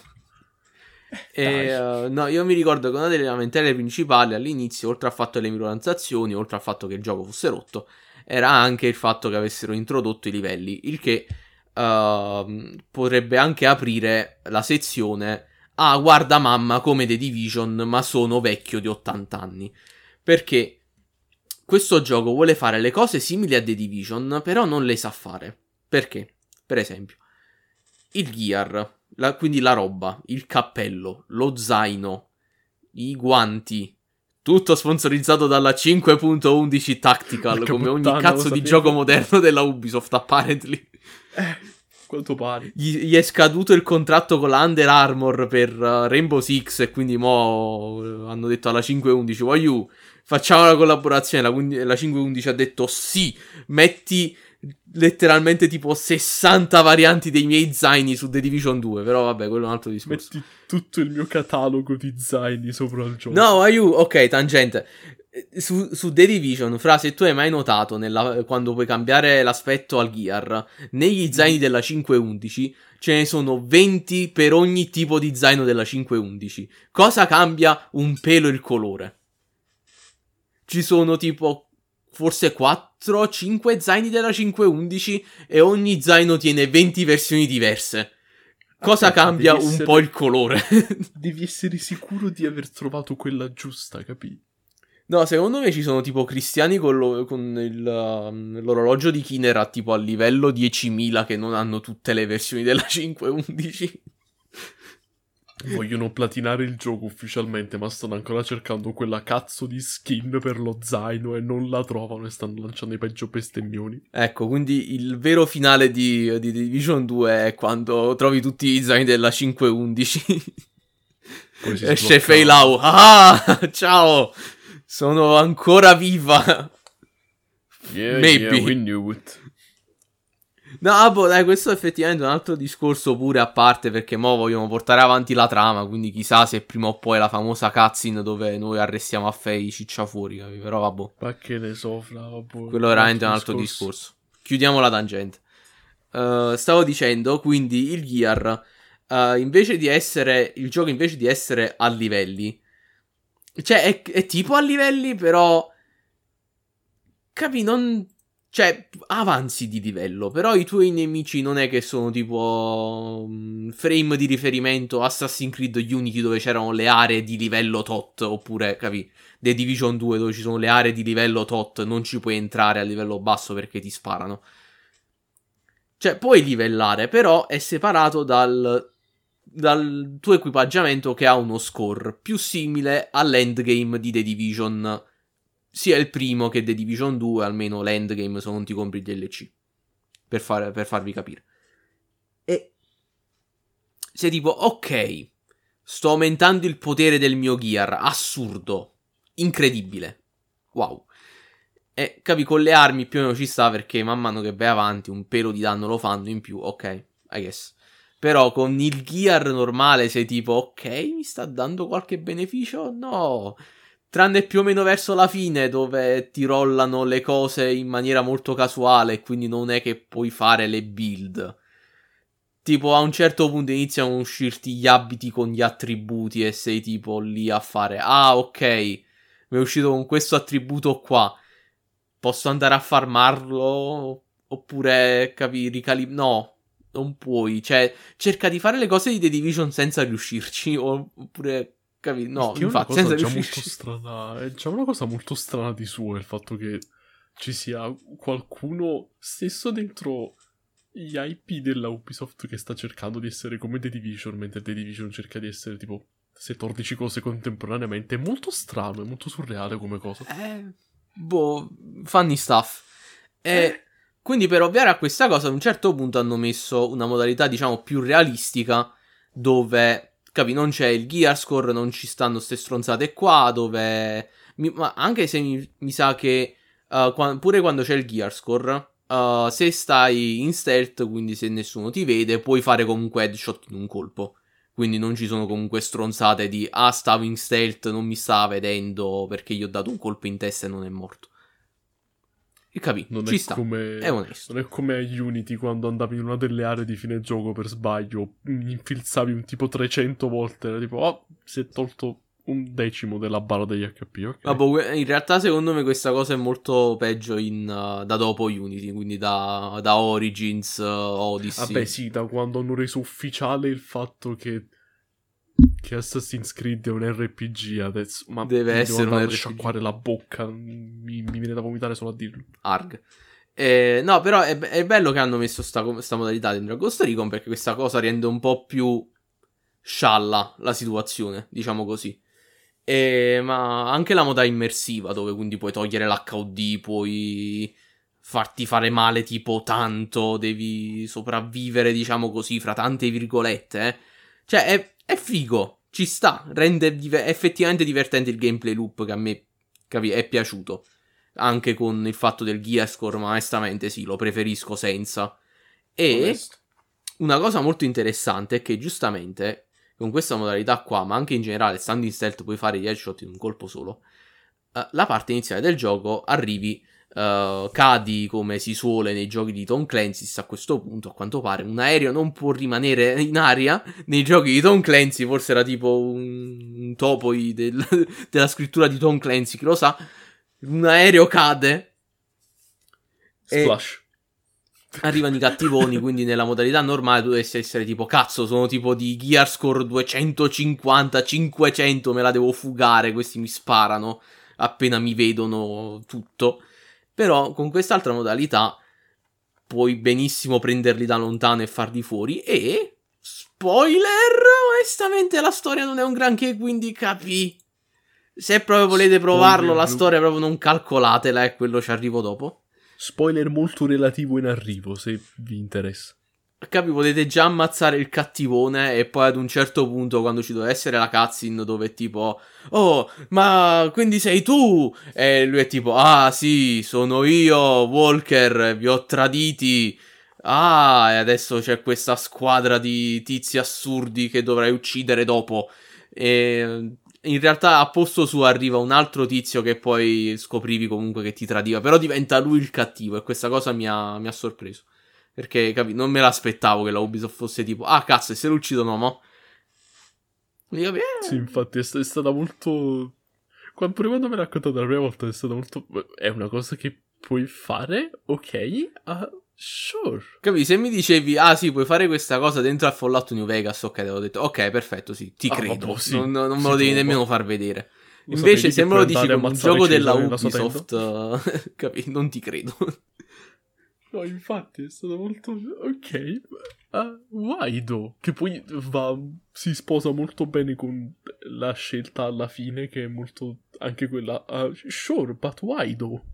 E, uh, no, io mi ricordo che una delle lamentele principali all'inizio, oltre al fatto delle microtransazioni, oltre al fatto che il gioco fosse rotto, era anche il fatto che avessero introdotto i livelli, il che Uh, potrebbe anche aprire la sezione ah guarda mamma come The Division ma sono vecchio di ottanta anni, perché questo gioco vuole fare le cose simili a The Division però non le sa fare, perché per esempio il gear, la, quindi la roba, il cappello, lo zaino, i guanti, tutto sponsorizzato dalla cinque punto undici Tactical, come ogni cazzo di gioco moderno della Ubisoft apparently. Eh, quanto pare gli, gli è scaduto il contratto con la Under Armour per uh, Rainbow Six e quindi mo uh, hanno detto alla cinque undici voglio facciamo la collaborazione, la, la cinque undici ha detto sì, metti letteralmente tipo sessanta varianti dei miei zaini su The Division due, però vabbè quello è un altro discorso, metti tutto il mio catalogo di zaini sopra il gioco. No aiù, ok tangente. Su, su The Division, fra, se tu hai mai notato nella, quando puoi cambiare l'aspetto al gear, negli zaini della cinque undici ce ne sono venti per ogni tipo di zaino della cinque undici. Cosa cambia un pelo il colore? Ci sono tipo forse quattro cinque zaini della cinque undici e ogni zaino tiene venti versioni diverse. Cosa ah, cambia un essere, po' il colore? Devi essere sicuro di aver trovato quella giusta, capito? No, secondo me ci sono tipo cristiani con, lo, con il, uh, l'orologio di Kinera tipo a livello diecimila che non hanno tutte le versioni della cinque undici. Vogliono platinare il gioco ufficialmente, ma stanno ancora cercando quella cazzo di skin per lo zaino e non la trovano e stanno lanciando i peggio bestemmioni. Ecco, quindi il vero finale di, di Division due è quando trovi tutti i zaini della cinque undici. Esce Feilau. Ah, ciao! Sono ancora viva. Yeah, maybe. Yeah, we knew it. No, boh, dai, questo è effettivamente un altro discorso pure a parte, perché mo vogliono portare avanti la trama, quindi chissà se prima o poi la famosa cutscene dove noi arrestiamo a Fei ciccia fuori, capi? Però vabbè. Ma che ne so, fra, vabbè. Quello è veramente un altro discorso. discorso. Chiudiamo la tangente. Uh, stavo dicendo, quindi il gear uh, invece di essere il gioco invece di essere a livelli, cioè è, è tipo a livelli però capi non, cioè avanzi di livello però i tuoi nemici non è che sono tipo um, frame di riferimento Assassin's Creed Unity dove c'erano le aree di livello tot, oppure capi The Division due dove ci sono le aree di livello tot, non ci puoi entrare a livello basso perché ti sparano. Cioè, puoi livellare, però è separato dal, dal tuo equipaggiamento che ha uno score più simile all'endgame di The Division, sia il primo che The Division due, almeno l'endgame, se non ti compri il D L C, per, fare, per farvi capire. E sei tipo, ok, sto aumentando il potere del mio gear, assurdo, incredibile, wow. E capi, con le armi più o meno ci sta, perché man mano che vai avanti un pelo di danno lo fanno in più, ok, I guess. Però con il gear normale sei tipo, ok, mi sta dando qualche beneficio? No, tranne più o meno verso la fine, dove ti rollano le cose in maniera molto casuale, quindi non è che puoi fare le build. Tipo, a un certo punto iniziano a uscirti gli abiti con gli attributi e sei tipo lì a fare, ah ok, mi è uscito con questo attributo qua, posso andare a farmarlo? Oppure, capi, ricalib... No, non puoi. Cioè, cerca di fare le cose di The Division senza riuscirci. Oppure, capi, no, è infatti, senza riuscirci. Strana... C'è una cosa molto strana di suo, il fatto che ci sia qualcuno stesso dentro gli I P della Ubisoft che sta cercando di essere come The Division, mentre The Division cerca di essere, tipo, settordici cose contemporaneamente. È molto strano, è molto surreale come cosa. Eh... Boh, funny stuff. E quindi, per ovviare a questa cosa, ad un certo punto hanno messo una modalità, diciamo, più realistica, dove, capi, non c'è il gear score, non ci stanno ste stronzate qua, dove mi, ma anche se mi, mi sa che uh, quando, pure quando c'è il gear score, uh, se stai in stealth, quindi se nessuno ti vede, puoi fare comunque headshot in un colpo. Quindi non ci sono comunque stronzate di, ah, stavo in stealth, non mi stava vedendo perché gli ho dato un colpo in testa e non è morto. E capì, non ci è sta, come, è onesto. Non è come Unity, quando andavi in una delle aree di fine gioco per sbaglio, infilzavi un tipo trecento volte, era tipo, oh, si è tolto un decimo della barra degli acca pi, okay. Vabbè, in realtà secondo me questa cosa è molto peggio in, uh, da dopo Unity, quindi da, da Origins, uh, Odyssey. Vabbè sì, da quando hanno reso ufficiale il fatto che che Assassin's Creed è un R P G adesso, ma deve essere un R P G. Sciacquare la bocca, mi, mi viene da vomitare solo a dirlo. Arg. Eh, no, però è, è bello che hanno messo sta, sta modalità dentro a Ghost Recon, perché questa cosa rende un po' più scialla la situazione, diciamo così. E, ma anche la moda immersiva, dove quindi puoi togliere l'acca o di, puoi farti fare male tipo tanto, devi sopravvivere, diciamo così, fra tante virgolette, eh. Cioè è, è figo, ci sta, rende div- effettivamente divertente il gameplay loop, che a me, capi, è piaciuto, anche con il fatto del gear score, ma onestamente sì, lo preferisco senza. E Honest. Una cosa molto interessante è che giustamente con questa modalità qua, ma anche in generale, stando in stealth puoi fare gli headshot in un colpo solo, uh, la parte iniziale del gioco arrivi, uh, cadi come si suole nei giochi di Tom Clancy. A questo punto, a quanto pare, un aereo non può rimanere in aria nei giochi di Tom Clancy, forse era tipo un, un topo del, della scrittura di Tom Clancy, chi lo sa, un aereo cade, splash. E... arrivano i cattivoni, quindi nella modalità normale dovesse essere tipo, cazzo, sono tipo di gear score duecentocinquanta cinquecento, me la devo fugare, questi mi sparano appena mi vedono, tutto. Però con quest'altra modalità puoi benissimo prenderli da lontano e farli fuori. E spoiler, onestamente la storia non è un granché, quindi capì, se proprio volete provarlo, spoiler. La storia proprio non calcolatela, e quello ci arrivo dopo. Spoiler molto relativo in arrivo, se vi interessa. Capi, potete già ammazzare il cattivone, e poi ad un certo punto, quando ci deve essere la cutscene dove tipo, oh, ma quindi sei tu? E lui è tipo, ah sì, sono io, Walker, vi ho traditi. Ah, e adesso c'è questa squadra di tizi assurdi che dovrai uccidere dopo. E... in realtà a posto suo arriva un altro tizio che poi scoprivi comunque che ti tradiva, però diventa lui il cattivo, e questa cosa mi ha, mi ha sorpreso, perché capi, non me l'aspettavo che la Ubisoft fosse tipo, ah cazzo, e se lo uccidono, no? Quindi, capi, eh. Sì, infatti è, è stata molto, quando, pure quando me l'ha raccontata la prima volta è stata molto, è una cosa che puoi fare, ok, uh, sure. Capi, se mi dicevi, ah sì, puoi fare questa cosa dentro al Fallout New Vegas, ok, te l'ho detto, ok, perfetto, sì, ti ah, credo, vabbè, sì, non, non sì, me lo devi nemmeno far vedere. Lo Invece se me lo dici con un gioco della Ubisoft, uh, capi, non ti credo. No, infatti è stato molto... Ok, uh, Waido, che poi va, si sposa molto bene con la scelta alla fine, che è molto... anche quella... Uh, sure, but Waido.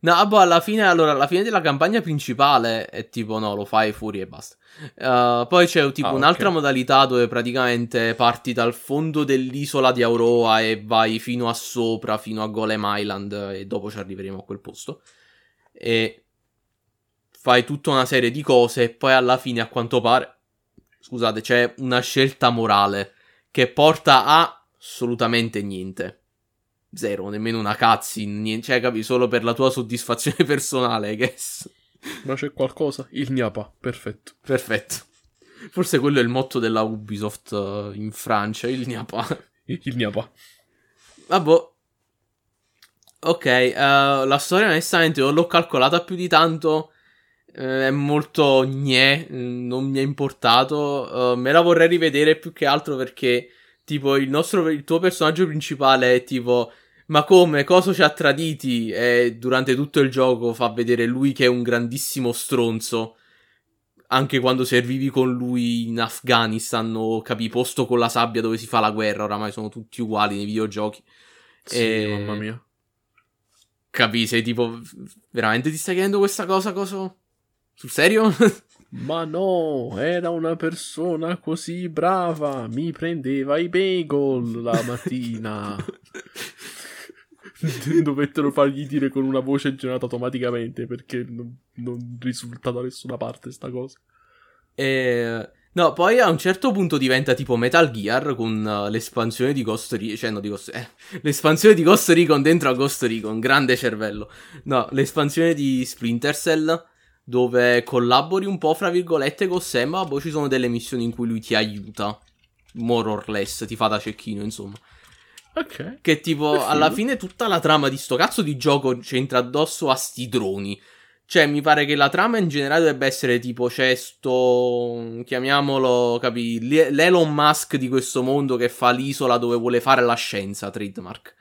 No, boh, alla fine, allora, alla fine della campagna principale è tipo, no, lo fai fuori e basta. Uh, poi c'è tipo ah, un'altra okay. modalità dove praticamente parti dal fondo dell'isola di Auroa e vai fino a sopra, fino a Golem Island, e dopo ci arriveremo a quel posto. E... fai tutta una serie di cose e poi alla fine, a quanto pare, scusate, c'è una scelta morale che porta a assolutamente niente. Zero, nemmeno una cutscene, niente, cioè capi, solo per la tua soddisfazione personale, I guess. Ma c'è qualcosa? Il gnapa, perfetto. Perfetto. Forse quello è il motto della Ubisoft uh, in Francia, il gnapa. Il gnapa. Vabbè. Ok, uh, la storia onestamente non l'ho calcolata più di tanto... è molto gnè, non mi è importato, uh, me la vorrei rivedere più che altro perché tipo il nostro, il tuo personaggio principale è tipo, ma come, cosa ci ha traditi, e durante tutto il gioco fa vedere lui che è un grandissimo stronzo, anche quando servivi con lui in Afghanistan o capi posto con la sabbia dove si fa la guerra, oramai sono tutti uguali nei videogiochi. Sì, e... mamma mia, capi, sei tipo, veramente ti stai chiedendo questa cosa, cosa? Sul serio? Ma no, era una persona così brava, mi prendeva i bagel la mattina. Dovettero fargli dire con una voce generata automaticamente, perché non, non risulta da nessuna parte sta cosa. E... no, poi a un certo punto diventa tipo Metal Gear con l'espansione di Ghost Recon, cioè no, di Ghost, eh, l'espansione di Ghost Recon dentro a Ghost Recon, grande cervello. No, l'espansione di Splinter Cell, dove collabori un po' fra virgolette con Sam, ma poi ci sono delle missioni in cui lui ti aiuta, more or less, ti fa da cecchino, insomma. Ok. Che tipo, Perfino. alla fine tutta la trama di sto cazzo di gioco c'entra addosso a sti droni. Cioè, mi pare che la trama in generale dovrebbe essere tipo, c'è sto, chiamiamolo, capi, l'Elon Musk di questo mondo che fa l'isola dove vuole fare la scienza, trademark.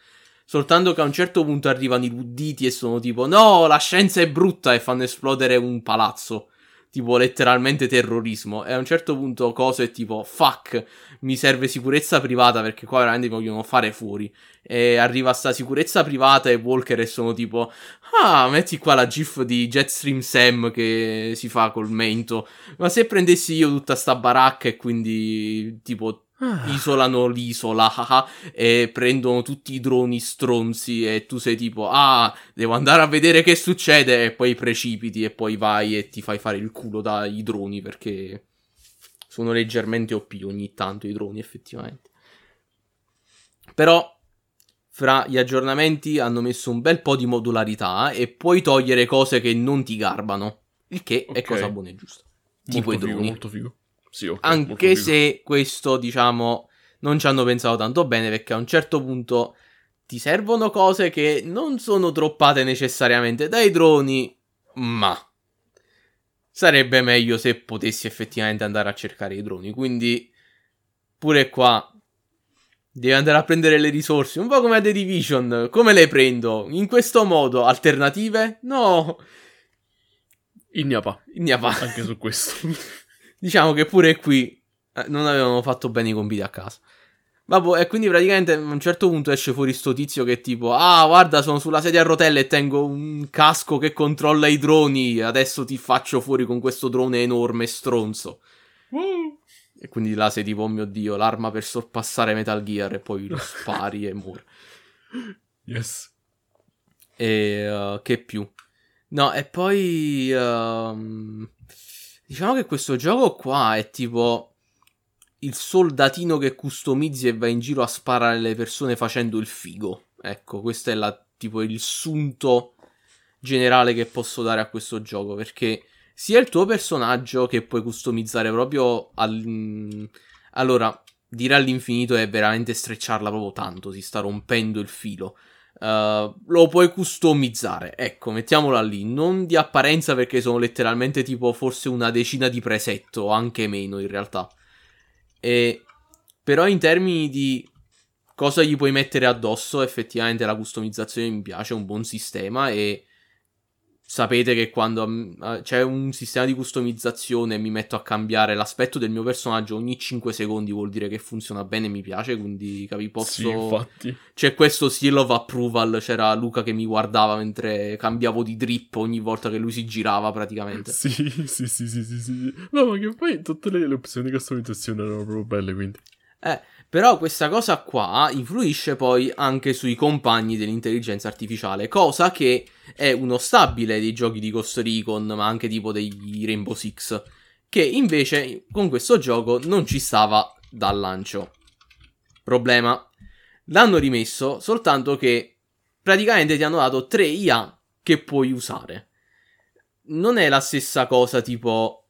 Soltanto che a un certo punto arrivano i ludditi e sono tipo, no, la scienza è brutta, e fanno esplodere un palazzo. Tipo letteralmente terrorismo. E a un certo punto cosa è tipo, fuck, mi serve sicurezza privata perché qua veramente mi vogliono fare fuori. E arriva sta sicurezza privata e Walker e sono tipo, ah, metti qua la gif di Jetstream Sam che si fa col mento. Ma se prendessi io tutta sta baracca e quindi tipo... isolano l'isola e prendono tutti i droni stronzi e tu sei tipo, ah, devo andare a vedere che succede, e poi precipiti e poi vai e ti fai fare il culo dai droni perché sono leggermente O P ogni tanto i droni, effettivamente. Però fra gli aggiornamenti hanno messo un bel po' di modularità e puoi togliere cose che non ti garbano, il che okay. è cosa buona e giusta, tipo molto i droni, figo, molto figo. Sì, okay, anche se questo, diciamo, non ci hanno pensato tanto bene, perché a un certo punto ti servono cose che non sono droppate necessariamente dai droni, ma sarebbe meglio se potessi effettivamente andare a cercare i droni. Quindi pure qua devi andare a prendere le risorse, un po' come a The Division. Come le prendo? In questo modo? Alternative? No, il gnapa, il gnapa. Anche su questo diciamo che pure qui eh, non avevano fatto bene i compiti a casa. Vabbè, e quindi praticamente a un certo punto esce fuori sto tizio che è tipo, ah, guarda, sono sulla sedia a rotelle e tengo un casco che controlla i droni, adesso ti faccio fuori con questo drone enorme stronzo. Mm. E quindi là sei tipo, oh mio Dio, l'arma per sorpassare Metal Gear, e poi lo spari e muore. Yes. E uh, che più? No, e poi... Uh... diciamo che questo gioco qua è tipo il soldatino che customizzi e va in giro a sparare alle persone facendo il figo. Ecco, questo è la, tipo il sunto generale che posso dare a questo gioco, perché sia il tuo personaggio che puoi customizzare proprio al... Allora, dire all'infinito è veramente strecciarla proprio tanto, si sta rompendo il filo. Uh, lo puoi customizzare, ecco, mettiamola lì, non di apparenza perché sono letteralmente tipo forse una decina di preset, anche meno in realtà. E però in termini di cosa gli puoi mettere addosso, effettivamente la customizzazione mi piace, è un buon sistema e sapete che quando uh, c'è un sistema di customizzazione e mi metto a cambiare l'aspetto del mio personaggio ogni cinque secondi, vuol dire che funziona bene e mi piace, quindi capi, posso... Sì, infatti. C'è questo seal of approval, c'era Luca che mi guardava mentre cambiavo di drip ogni volta che lui si girava praticamente. Sì, sì, sì, sì, sì, sì. No, ma che poi tutte le, le opzioni di customizzazione erano proprio belle, quindi... Eh, però questa cosa qua influisce poi anche sui compagni dell'intelligenza artificiale, cosa che è uno stabile dei giochi di Ghost Recon, ma anche tipo dei Rainbow Six, che invece con questo gioco non ci stava dal lancio. Problema: l'hanno rimesso, soltanto che praticamente ti hanno dato tre I A che puoi usare. Non è la stessa cosa tipo...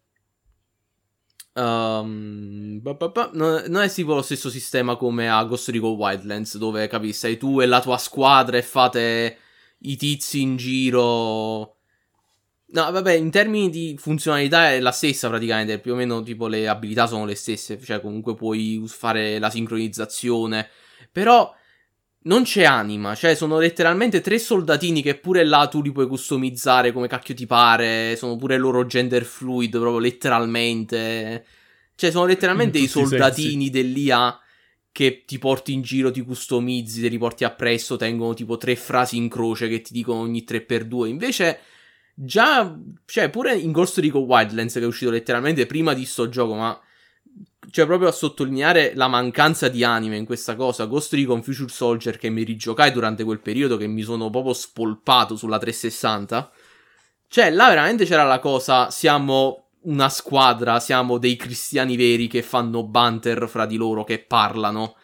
Um, bah bah bah, non, non è tipo lo stesso sistema come a Ghost Recon Wildlands, dove capi, sei tu e la tua squadra e fate i tizi in giro. No, vabbè, in termini di funzionalità è la stessa praticamente, più o meno tipo le abilità sono le stesse, cioè comunque puoi fare la sincronizzazione, però non c'è anima, cioè sono letteralmente tre soldatini che pure là tu li puoi customizzare come cacchio ti pare, sono pure loro gender fluid, proprio letteralmente. Cioè sono letteralmente i soldatini dell'I A che ti porti in giro, ti customizzi, te li porti appresso, tengono tipo tre frasi in croce che ti dicono ogni tre per due. Invece già, cioè pure in Ghost Recon Wildlands, che è uscito letteralmente prima di sto gioco, ma... cioè proprio a sottolineare la mancanza di anime in questa cosa, Ghost Recon Future Soldier, che mi rigiocai durante quel periodo che mi sono proprio spolpato sulla trecentosessanta, cioè là veramente c'era la cosa, siamo una squadra, siamo dei cristiani veri che fanno banter fra di loro, che parlano,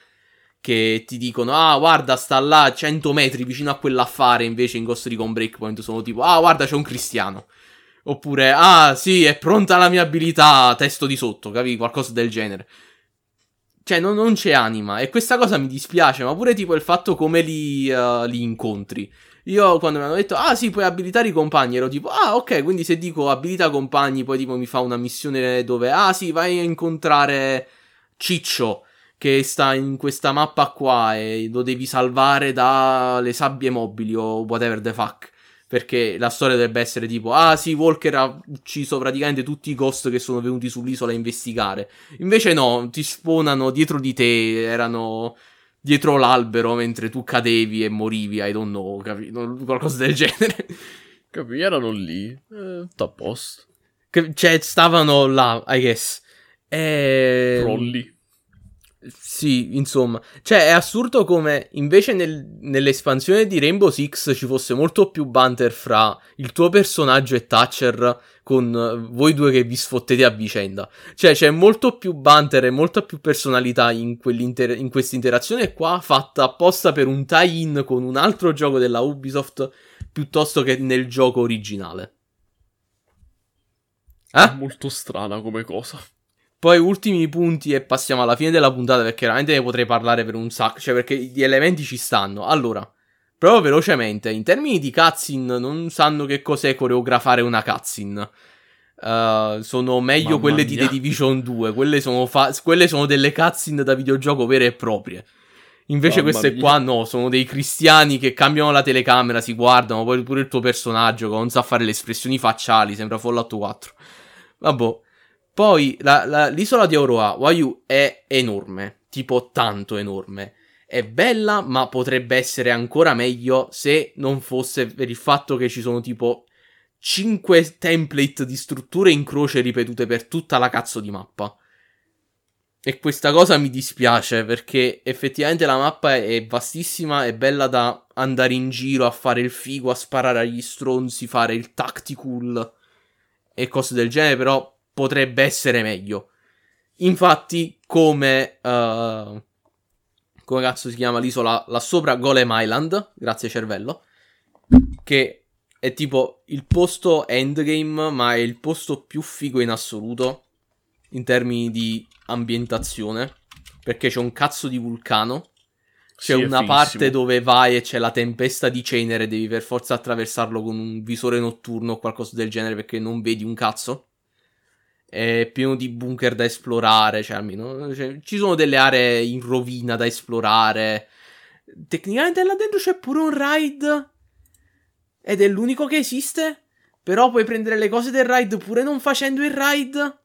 che ti dicono ah guarda sta là a cento metri vicino a quell'affare. Invece in Ghost Recon Breakpoint sono tipo ah guarda c'è un cristiano, oppure ah sì è pronta la mia abilità, testo di sotto, capi? Qualcosa del genere. Cioè non, non c'è anima, e questa cosa mi dispiace. Ma pure tipo il fatto come li, uh, li incontri. Io quando mi hanno detto ah sì puoi abilitare i compagni, ero tipo ah ok, quindi se dico abilita compagni, poi tipo mi fa una missione dove ah sì vai a incontrare Ciccio che sta in questa mappa qua e lo devi salvare dalle sabbie mobili o whatever the fuck, perché la storia dovrebbe essere tipo ah sì Walker ha ucciso praticamente tutti i ghost che sono venuti sull'isola a investigare. Invece no, ti spawnano dietro di te, erano dietro l'albero mentre tu cadevi e morivi, I don't know, capito? Qualcosa del genere. Capì, erano lì, eh, tutto a posto. Cioè stavano là, I guess. E... Trolli. Sì, insomma, cioè è assurdo come invece nel, nell'espansione di Rainbow Six ci fosse molto più banter fra il tuo personaggio e Thatcher, con voi due che vi sfottete a vicenda. Cioè c'è molto più banter e molta più personalità in, in questa interazione qua, fatta apposta per un tie-in con un altro gioco della Ubisoft piuttosto che nel gioco originale. Eh? È molto strana come cosa. Poi ultimi punti e passiamo alla fine della puntata, perché veramente ne potrei parlare per un sacco, cioè perché gli elementi ci stanno. Allora, proprio velocemente, in termini di cutscene non sanno che cos'è coreografare una cutscene. Uh, sono meglio Mamma quelle mia. Di The Division due, quelle sono, fa- quelle sono delle cutscene da videogioco vere e proprie. Invece Mamma queste mia. Qua no, sono dei cristiani che cambiano la telecamera, si guardano, poi pure il tuo personaggio che non sa fare le espressioni facciali, sembra Fallout quattro. Vabbè. Poi la, la, l'isola di Aoroa, Waiu, è enorme, tipo tanto enorme. È bella, ma potrebbe essere ancora meglio se non fosse per il fatto che ci sono tipo cinque template di strutture in croce ripetute per tutta la cazzo di mappa. E questa cosa mi dispiace, perché effettivamente la mappa è vastissima, è bella da andare in giro a fare il figo, a sparare agli stronzi, fare il tactical e cose del genere, però... potrebbe essere meglio. Infatti come uh, come cazzo si chiama l'isola là sopra, Golem Island, grazie cervello, che è tipo il posto endgame, ma è il posto più figo in assoluto in termini di ambientazione, perché c'è un cazzo di vulcano, c'è sì, una finissimo. Parte dove vai e c'è la tempesta di cenere, devi per forza attraversarlo con un visore notturno o qualcosa del genere perché non vedi un cazzo. È pieno di bunker da esplorare, cioè almeno cioè, ci sono delle aree in rovina da esplorare. Tecnicamente là dentro c'è pure un raid, ed è l'unico che esiste, Però puoi prendere le cose del raid pure non facendo il raid.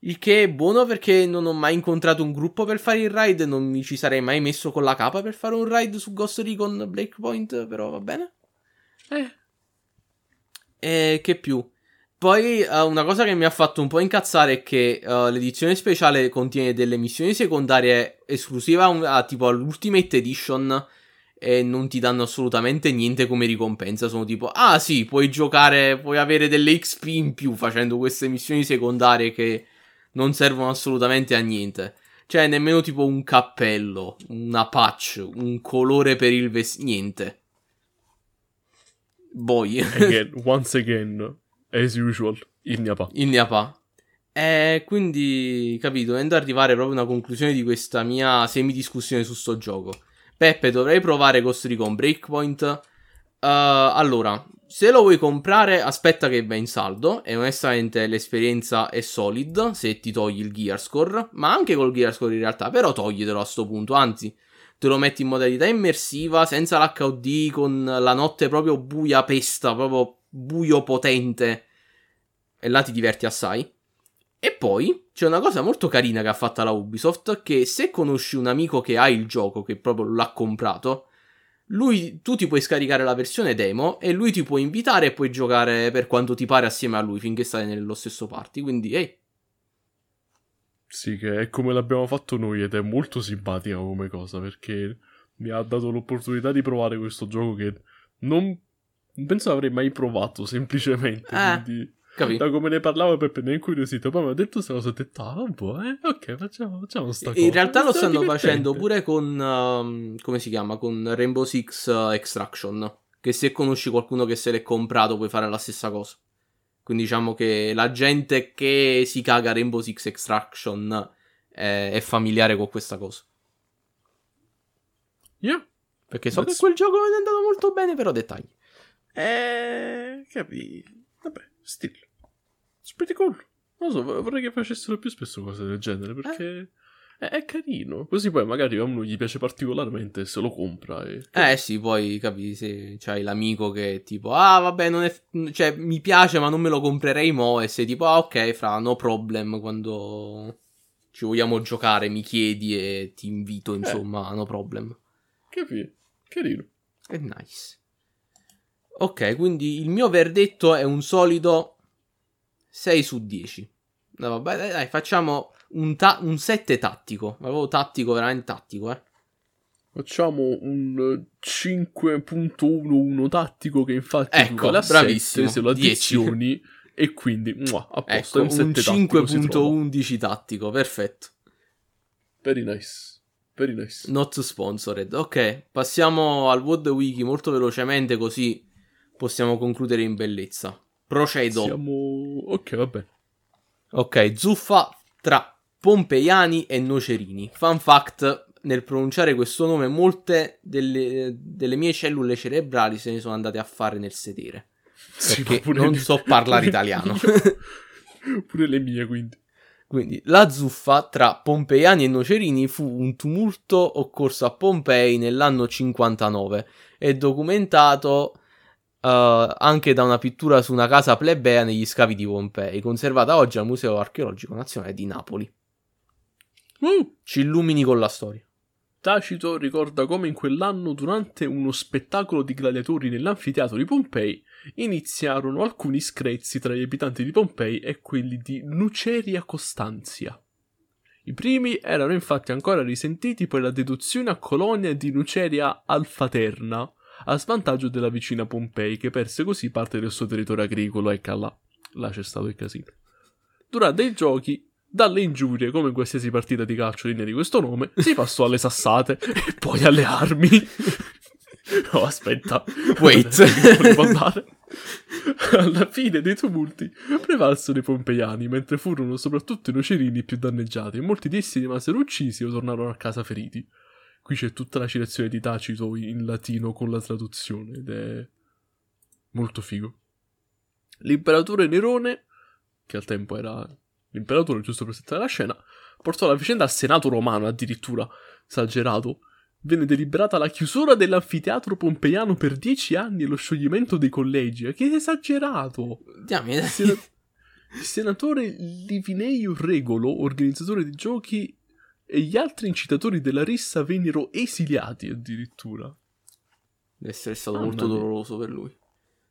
Il che è buono perché non ho mai incontrato un gruppo per fare il raid. Non mi ci sarei mai messo con la capa per fare un raid su Ghost Recon Breakpoint. Però va bene. Eh. E che più? Poi uh, una cosa che mi ha fatto un po' incazzare è che uh, l'edizione speciale contiene delle missioni secondarie esclusive a, un, a tipo all'Ultimate Edition. E non ti danno assolutamente niente come ricompensa. Sono tipo, ah sì, puoi giocare, puoi avere delle X P in più facendo queste missioni secondarie che non servono assolutamente a niente. Cioè nemmeno tipo un cappello, una patch, un colore per il vestito, niente. Boy. Again, once again, as usual, il niapà. Il niapà. E quindi, capito, dovendo arrivare proprio a una conclusione di questa mia semidiscussione su sto gioco. Peppe, dovrei provare Ghost Recon Breakpoint. uh, Allora, se lo vuoi comprare aspetta che va in saldo. E onestamente l'esperienza è solid se ti togli il Gearscore. Ma anche col Gearscore in realtà. Però toglitelo a sto punto. Anzi, te lo metti in modalità immersiva, senza l'H D, con la notte proprio buia pesta, proprio buio potente. E là ti diverti assai. E poi c'è una cosa molto carina che ha fatto la Ubisoft, che se conosci un amico che ha il gioco, che proprio l'ha comprato, lui, tu ti puoi scaricare la versione demo e lui ti può invitare e puoi giocare per quanto ti pare assieme a lui finché stai nello stesso party, quindi ehi. Hey. Sì, che è come l'abbiamo fatto noi ed è molto simpatica come cosa, perché mi ha dato l'opportunità di provare questo gioco che non penso avrei mai provato semplicemente, eh. Quindi... Capì. Da come ne parlavo Peppe mi ha incuriosito. Poi mi ha detto se lo so detto ah, un po', eh? Ok, facciamo, facciamo sta cosa. In realtà lo stanno divertente. Facendo pure con um, come si chiama? Con Rainbow Six Extraction, che se conosci qualcuno che se l'è comprato puoi fare la stessa cosa. Quindi diciamo che la gente che si caga Rainbow Six Extraction è, è familiare con questa cosa. Yeah. Perché so That's... che quel gioco non è andato molto bene, però dettagli. Eh, capì. Vabbè. Still, it's pretty cool. Non so, vorrei che facessero più spesso cose del genere, perché eh. è, è carino. Così poi magari a uno gli piace particolarmente se lo compra e... Eh sì, poi capi, se c'hai l'amico che tipo ah vabbè non è... cioè mi piace ma non me lo comprerei mo. E sei tipo ah ok fra, no problem, quando ci vogliamo giocare mi chiedi e ti invito, insomma, eh. no problem. Capì? Carino. È nice. Ok, quindi il mio verdetto è un solido sei su dieci. No, vabbè, dai, dai facciamo un, ta- un sette tattico. Ma proprio tattico, veramente tattico, eh. Facciamo un cinque virgola undici tattico, che infatti ecco, vale a bravissimo, sette se lo addizioni. E quindi, muah, a posto, ecco, un, un cinque virgola undici tattico, perfetto. Very nice. Very nice. Not sponsored. Ok, passiamo al World Wiki molto velocemente, così possiamo concludere in bellezza. Procedo. Siamo... Ok, vabbè. Ok, zuffa tra Pompeiani e Nocerini. Fun fact, nel pronunciare questo nome molte delle, delle mie cellule cerebrali se ne sono andate a fare nel sedere. Sì, perché non le... so parlare italiano. Pure le mie, quindi. Quindi la zuffa tra Pompeiani e Nocerini fu un tumulto occorso a Pompei nell'anno cinquantanove. È documentato Uh, anche da una pittura su una casa plebea negli scavi di Pompei, conservata oggi al Museo Archeologico Nazionale di Napoli. Mm. Ci illumini con la storia. Tacito ricorda come in quell'anno, durante uno spettacolo di gladiatori nell'anfiteatro di Pompei, iniziarono alcuni screzi tra gli abitanti di Pompei e quelli di Nuceria Costanzia. I primi erano infatti ancora risentiti per la deduzione a colonia di Nuceria Alfaterna, a svantaggio della vicina Pompei, che perse così parte del suo territorio agricolo. E là, là c'è stato il casino. Durante i giochi, dalle ingiurie, come in qualsiasi partita di calcio degna di questo nome, si passò alle sassate e poi alle armi. No, aspetta, wait, volevo andare. Alla fine dei tumulti prevalsero i pompeiani, mentre furono soprattutto i nocerini più danneggiati. Molti di essi rimasero uccisi o tornarono a casa feriti. Qui c'è tutta la citazione di Tacito in latino con la traduzione ed è molto figo. L'imperatore Nerone, che al tempo era l'imperatore giusto per settare la scena, portò la vicenda al senato romano addirittura, esagerato, viene deliberata la chiusura dell'anfiteatro pompeiano per dieci anni e lo scioglimento dei collegi. Che esagerato! Dammi, Sena- senatore Livineiu Regolo, organizzatore di giochi, e gli altri incitatori della rissa vennero esiliati addirittura. Deve essere stato ah, molto mia. doloroso per lui.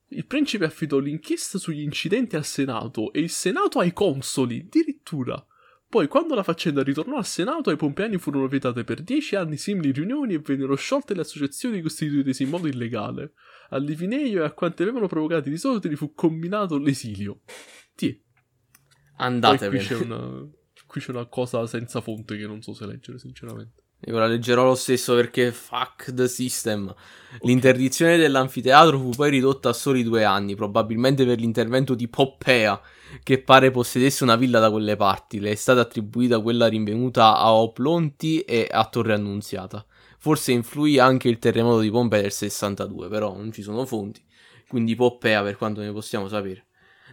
Il principe affidò l'inchiesta sugli incidenti al Senato e il Senato ai consoli, addirittura. Poi, quando la faccenda ritornò al Senato, ai pompeani furono vietate per dieci anni simili riunioni e vennero sciolte le associazioni costituitesi in modo illegale. A Livineio e a quanti avevano provocato i disordini fu combinato l'esilio. Tiè. Andatevene. Qui c'è, una, qui c'è una cosa senza fonte che non so se leggere, sinceramente. Io la leggerò lo stesso perché fuck the system. Okay. L'interdizione dell'anfiteatro fu poi ridotta a soli due anni, probabilmente per l'intervento di Poppea, che pare possedesse una villa da quelle parti. Le è stata attribuita quella rinvenuta a Oplonti e a Torre Annunziata. Forse influì anche il terremoto di Pompei del sessantadue, però non ci sono fonti. Quindi Poppea, per quanto ne possiamo sapere.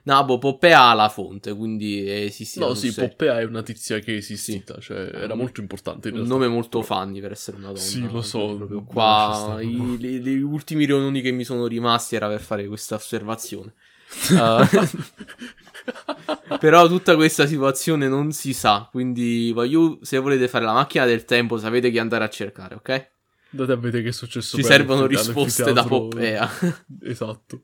No, boh, Poppea ha la fonte, quindi esiste. No, sì, sei. Poppea è una tizia che è esistita, sì. Cioè era molto importante. Un nome molto fanny per essere una donna. Sì, lo so. Proprio qua i, le, gli ultimi riunioni che mi sono rimasti era per fare questa osservazione. uh, però tutta questa situazione non si sa, quindi voglio, se volete fare la macchina del tempo sapete chi andare a cercare, ok? Andate a vedere che è successo. Ci servono risposte da Poppea. Esatto.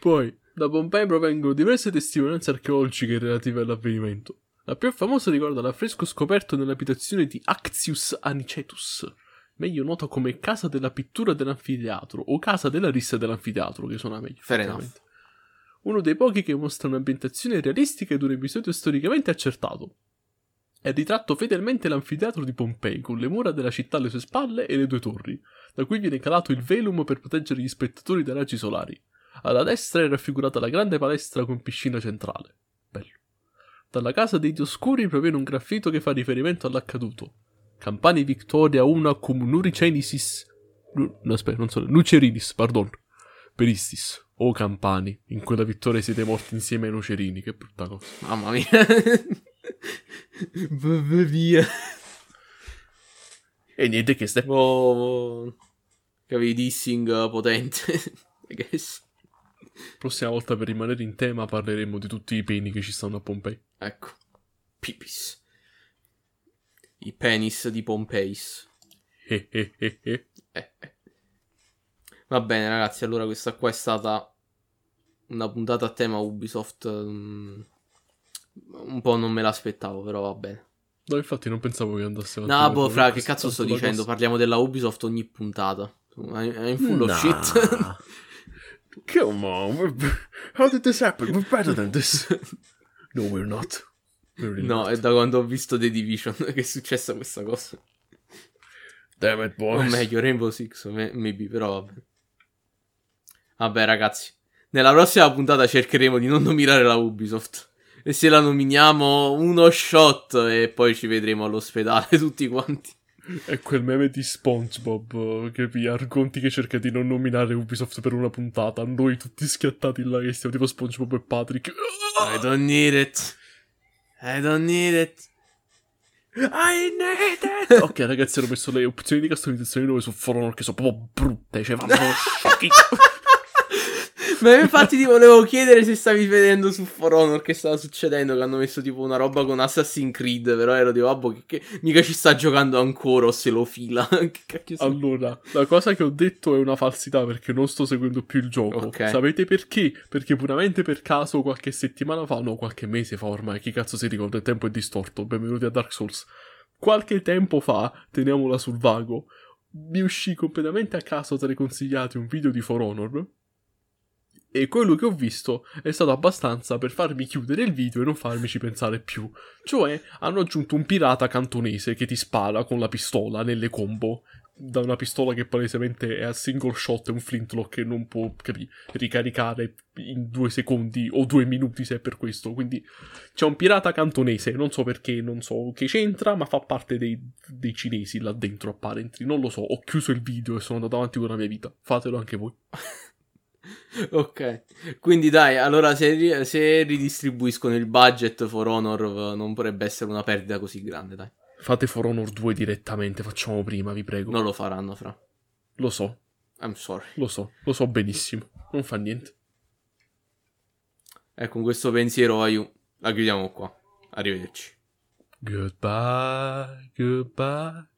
Poi... da Pompei provengono diverse testimonianze archeologiche relative all'avvenimento. La più famosa riguarda l'affresco scoperto nell'abitazione di Actius Anicetus, meglio noto come Casa della Pittura dell'Anfiteatro o Casa della Rissa dell'Anfiteatro, che suona meglio. Fair enough. Uno dei pochi che mostra un'ambientazione realistica ed un episodio storicamente accertato. È ritratto fedelmente l'anfiteatro di Pompei, con le mura della città alle sue spalle e le due torri, da cui viene calato il velum per proteggere gli spettatori dai raggi solari. Alla destra è raffigurata la grande palestra con piscina centrale. Bello. Dalla casa degli oscuri proviene un graffito che fa riferimento all'accaduto. Campani Victoria una cum Nuricenisis... No, aspetta, non so... Nucerinis, pardon. Peristis. O oh, Campani. In quella vittoria siete morti insieme ai Nocerini. Che brutta cosa. Mamma mia. Via. E niente che stai... Oh, cavi dissing potente. I guess. Prossima volta, per rimanere in tema, parleremo di tutti i peni che ci stanno a Pompei. Ecco. Pipis. I penis di Pompeis. Eh, eh, eh, eh. Eh, eh. Va bene ragazzi, allora questa qua è stata una puntata a tema Ubisoft. Um, un po' non me l'aspettavo, però va bene. No, infatti non pensavo che andasse avanti. No, boh, fra, che cazzo sto dicendo? Cosa... Parliamo della Ubisoft ogni puntata. I'm, I'm full nah. of shit. Come on, we're... how did this happen? We're better than this. No, we're not. We're really no, not. È da quando ho visto The Division che è successa questa cosa. Damn it, boys. O meglio, Rainbow Six, maybe, però vabbè. Vabbè, ragazzi. Nella prossima puntata cercheremo di non nominare la Ubisoft. E se la nominiamo, uno shot e poi ci vedremo all'ospedale tutti quanti. È quel meme di SpongeBob che vi Argonti che cerca di non nominare Ubisoft per una puntata. Noi tutti schiattati là che siamo tipo SpongeBob e Patrick. I don't need it. I don't need it. I need it. Ok ragazzi, hanno messo le opzioni di customizzazione nuove su For Honor che sono proprio brutte. Cioè vanno sciocchi. Ma infatti ti volevo chiedere se stavi vedendo su For Honor che stava succedendo, che hanno messo tipo una roba con Assassin's Creed, però ero di babbo che, che mica ci sta giocando ancora o se lo fila. Che cacchio. Allora, la cosa che ho detto è una falsità perché non sto seguendo più il gioco. Okay. Sapete perché? Perché puramente per caso qualche settimana fa, no qualche mese fa ormai, chi cazzo si ricorda, il tempo è distorto, benvenuti a Dark Souls. Qualche tempo fa, teniamola sul vago, mi uscì completamente a caso tra i consigliati un video di For Honor. E quello che ho visto è stato abbastanza per farmi chiudere il video e non farmici pensare più. Cioè, hanno aggiunto un pirata cantonese che ti spara con la pistola nelle combo. Da una pistola che palesemente è a single shot e un flintlock che non può capì, ricaricare in due secondi o due minuti se è per questo. Quindi c'è un pirata cantonese, non so perché, non so che c'entra, ma fa parte dei, dei cinesi là dentro apparenti. Non lo so, ho chiuso il video e sono andato avanti con la mia vita. Fatelo anche voi. Ok, quindi dai, allora se, ri- se ridistribuiscono il budget For Honor non potrebbe essere una perdita così grande, dai. fate For Honor due direttamente, facciamo prima, vi prego. Non lo faranno, Fra. Lo so. I'm sorry. Lo so, lo so benissimo. Non fa niente. E con questo pensiero, Ayu, la chiudiamo qua. Arrivederci. Goodbye, goodbye.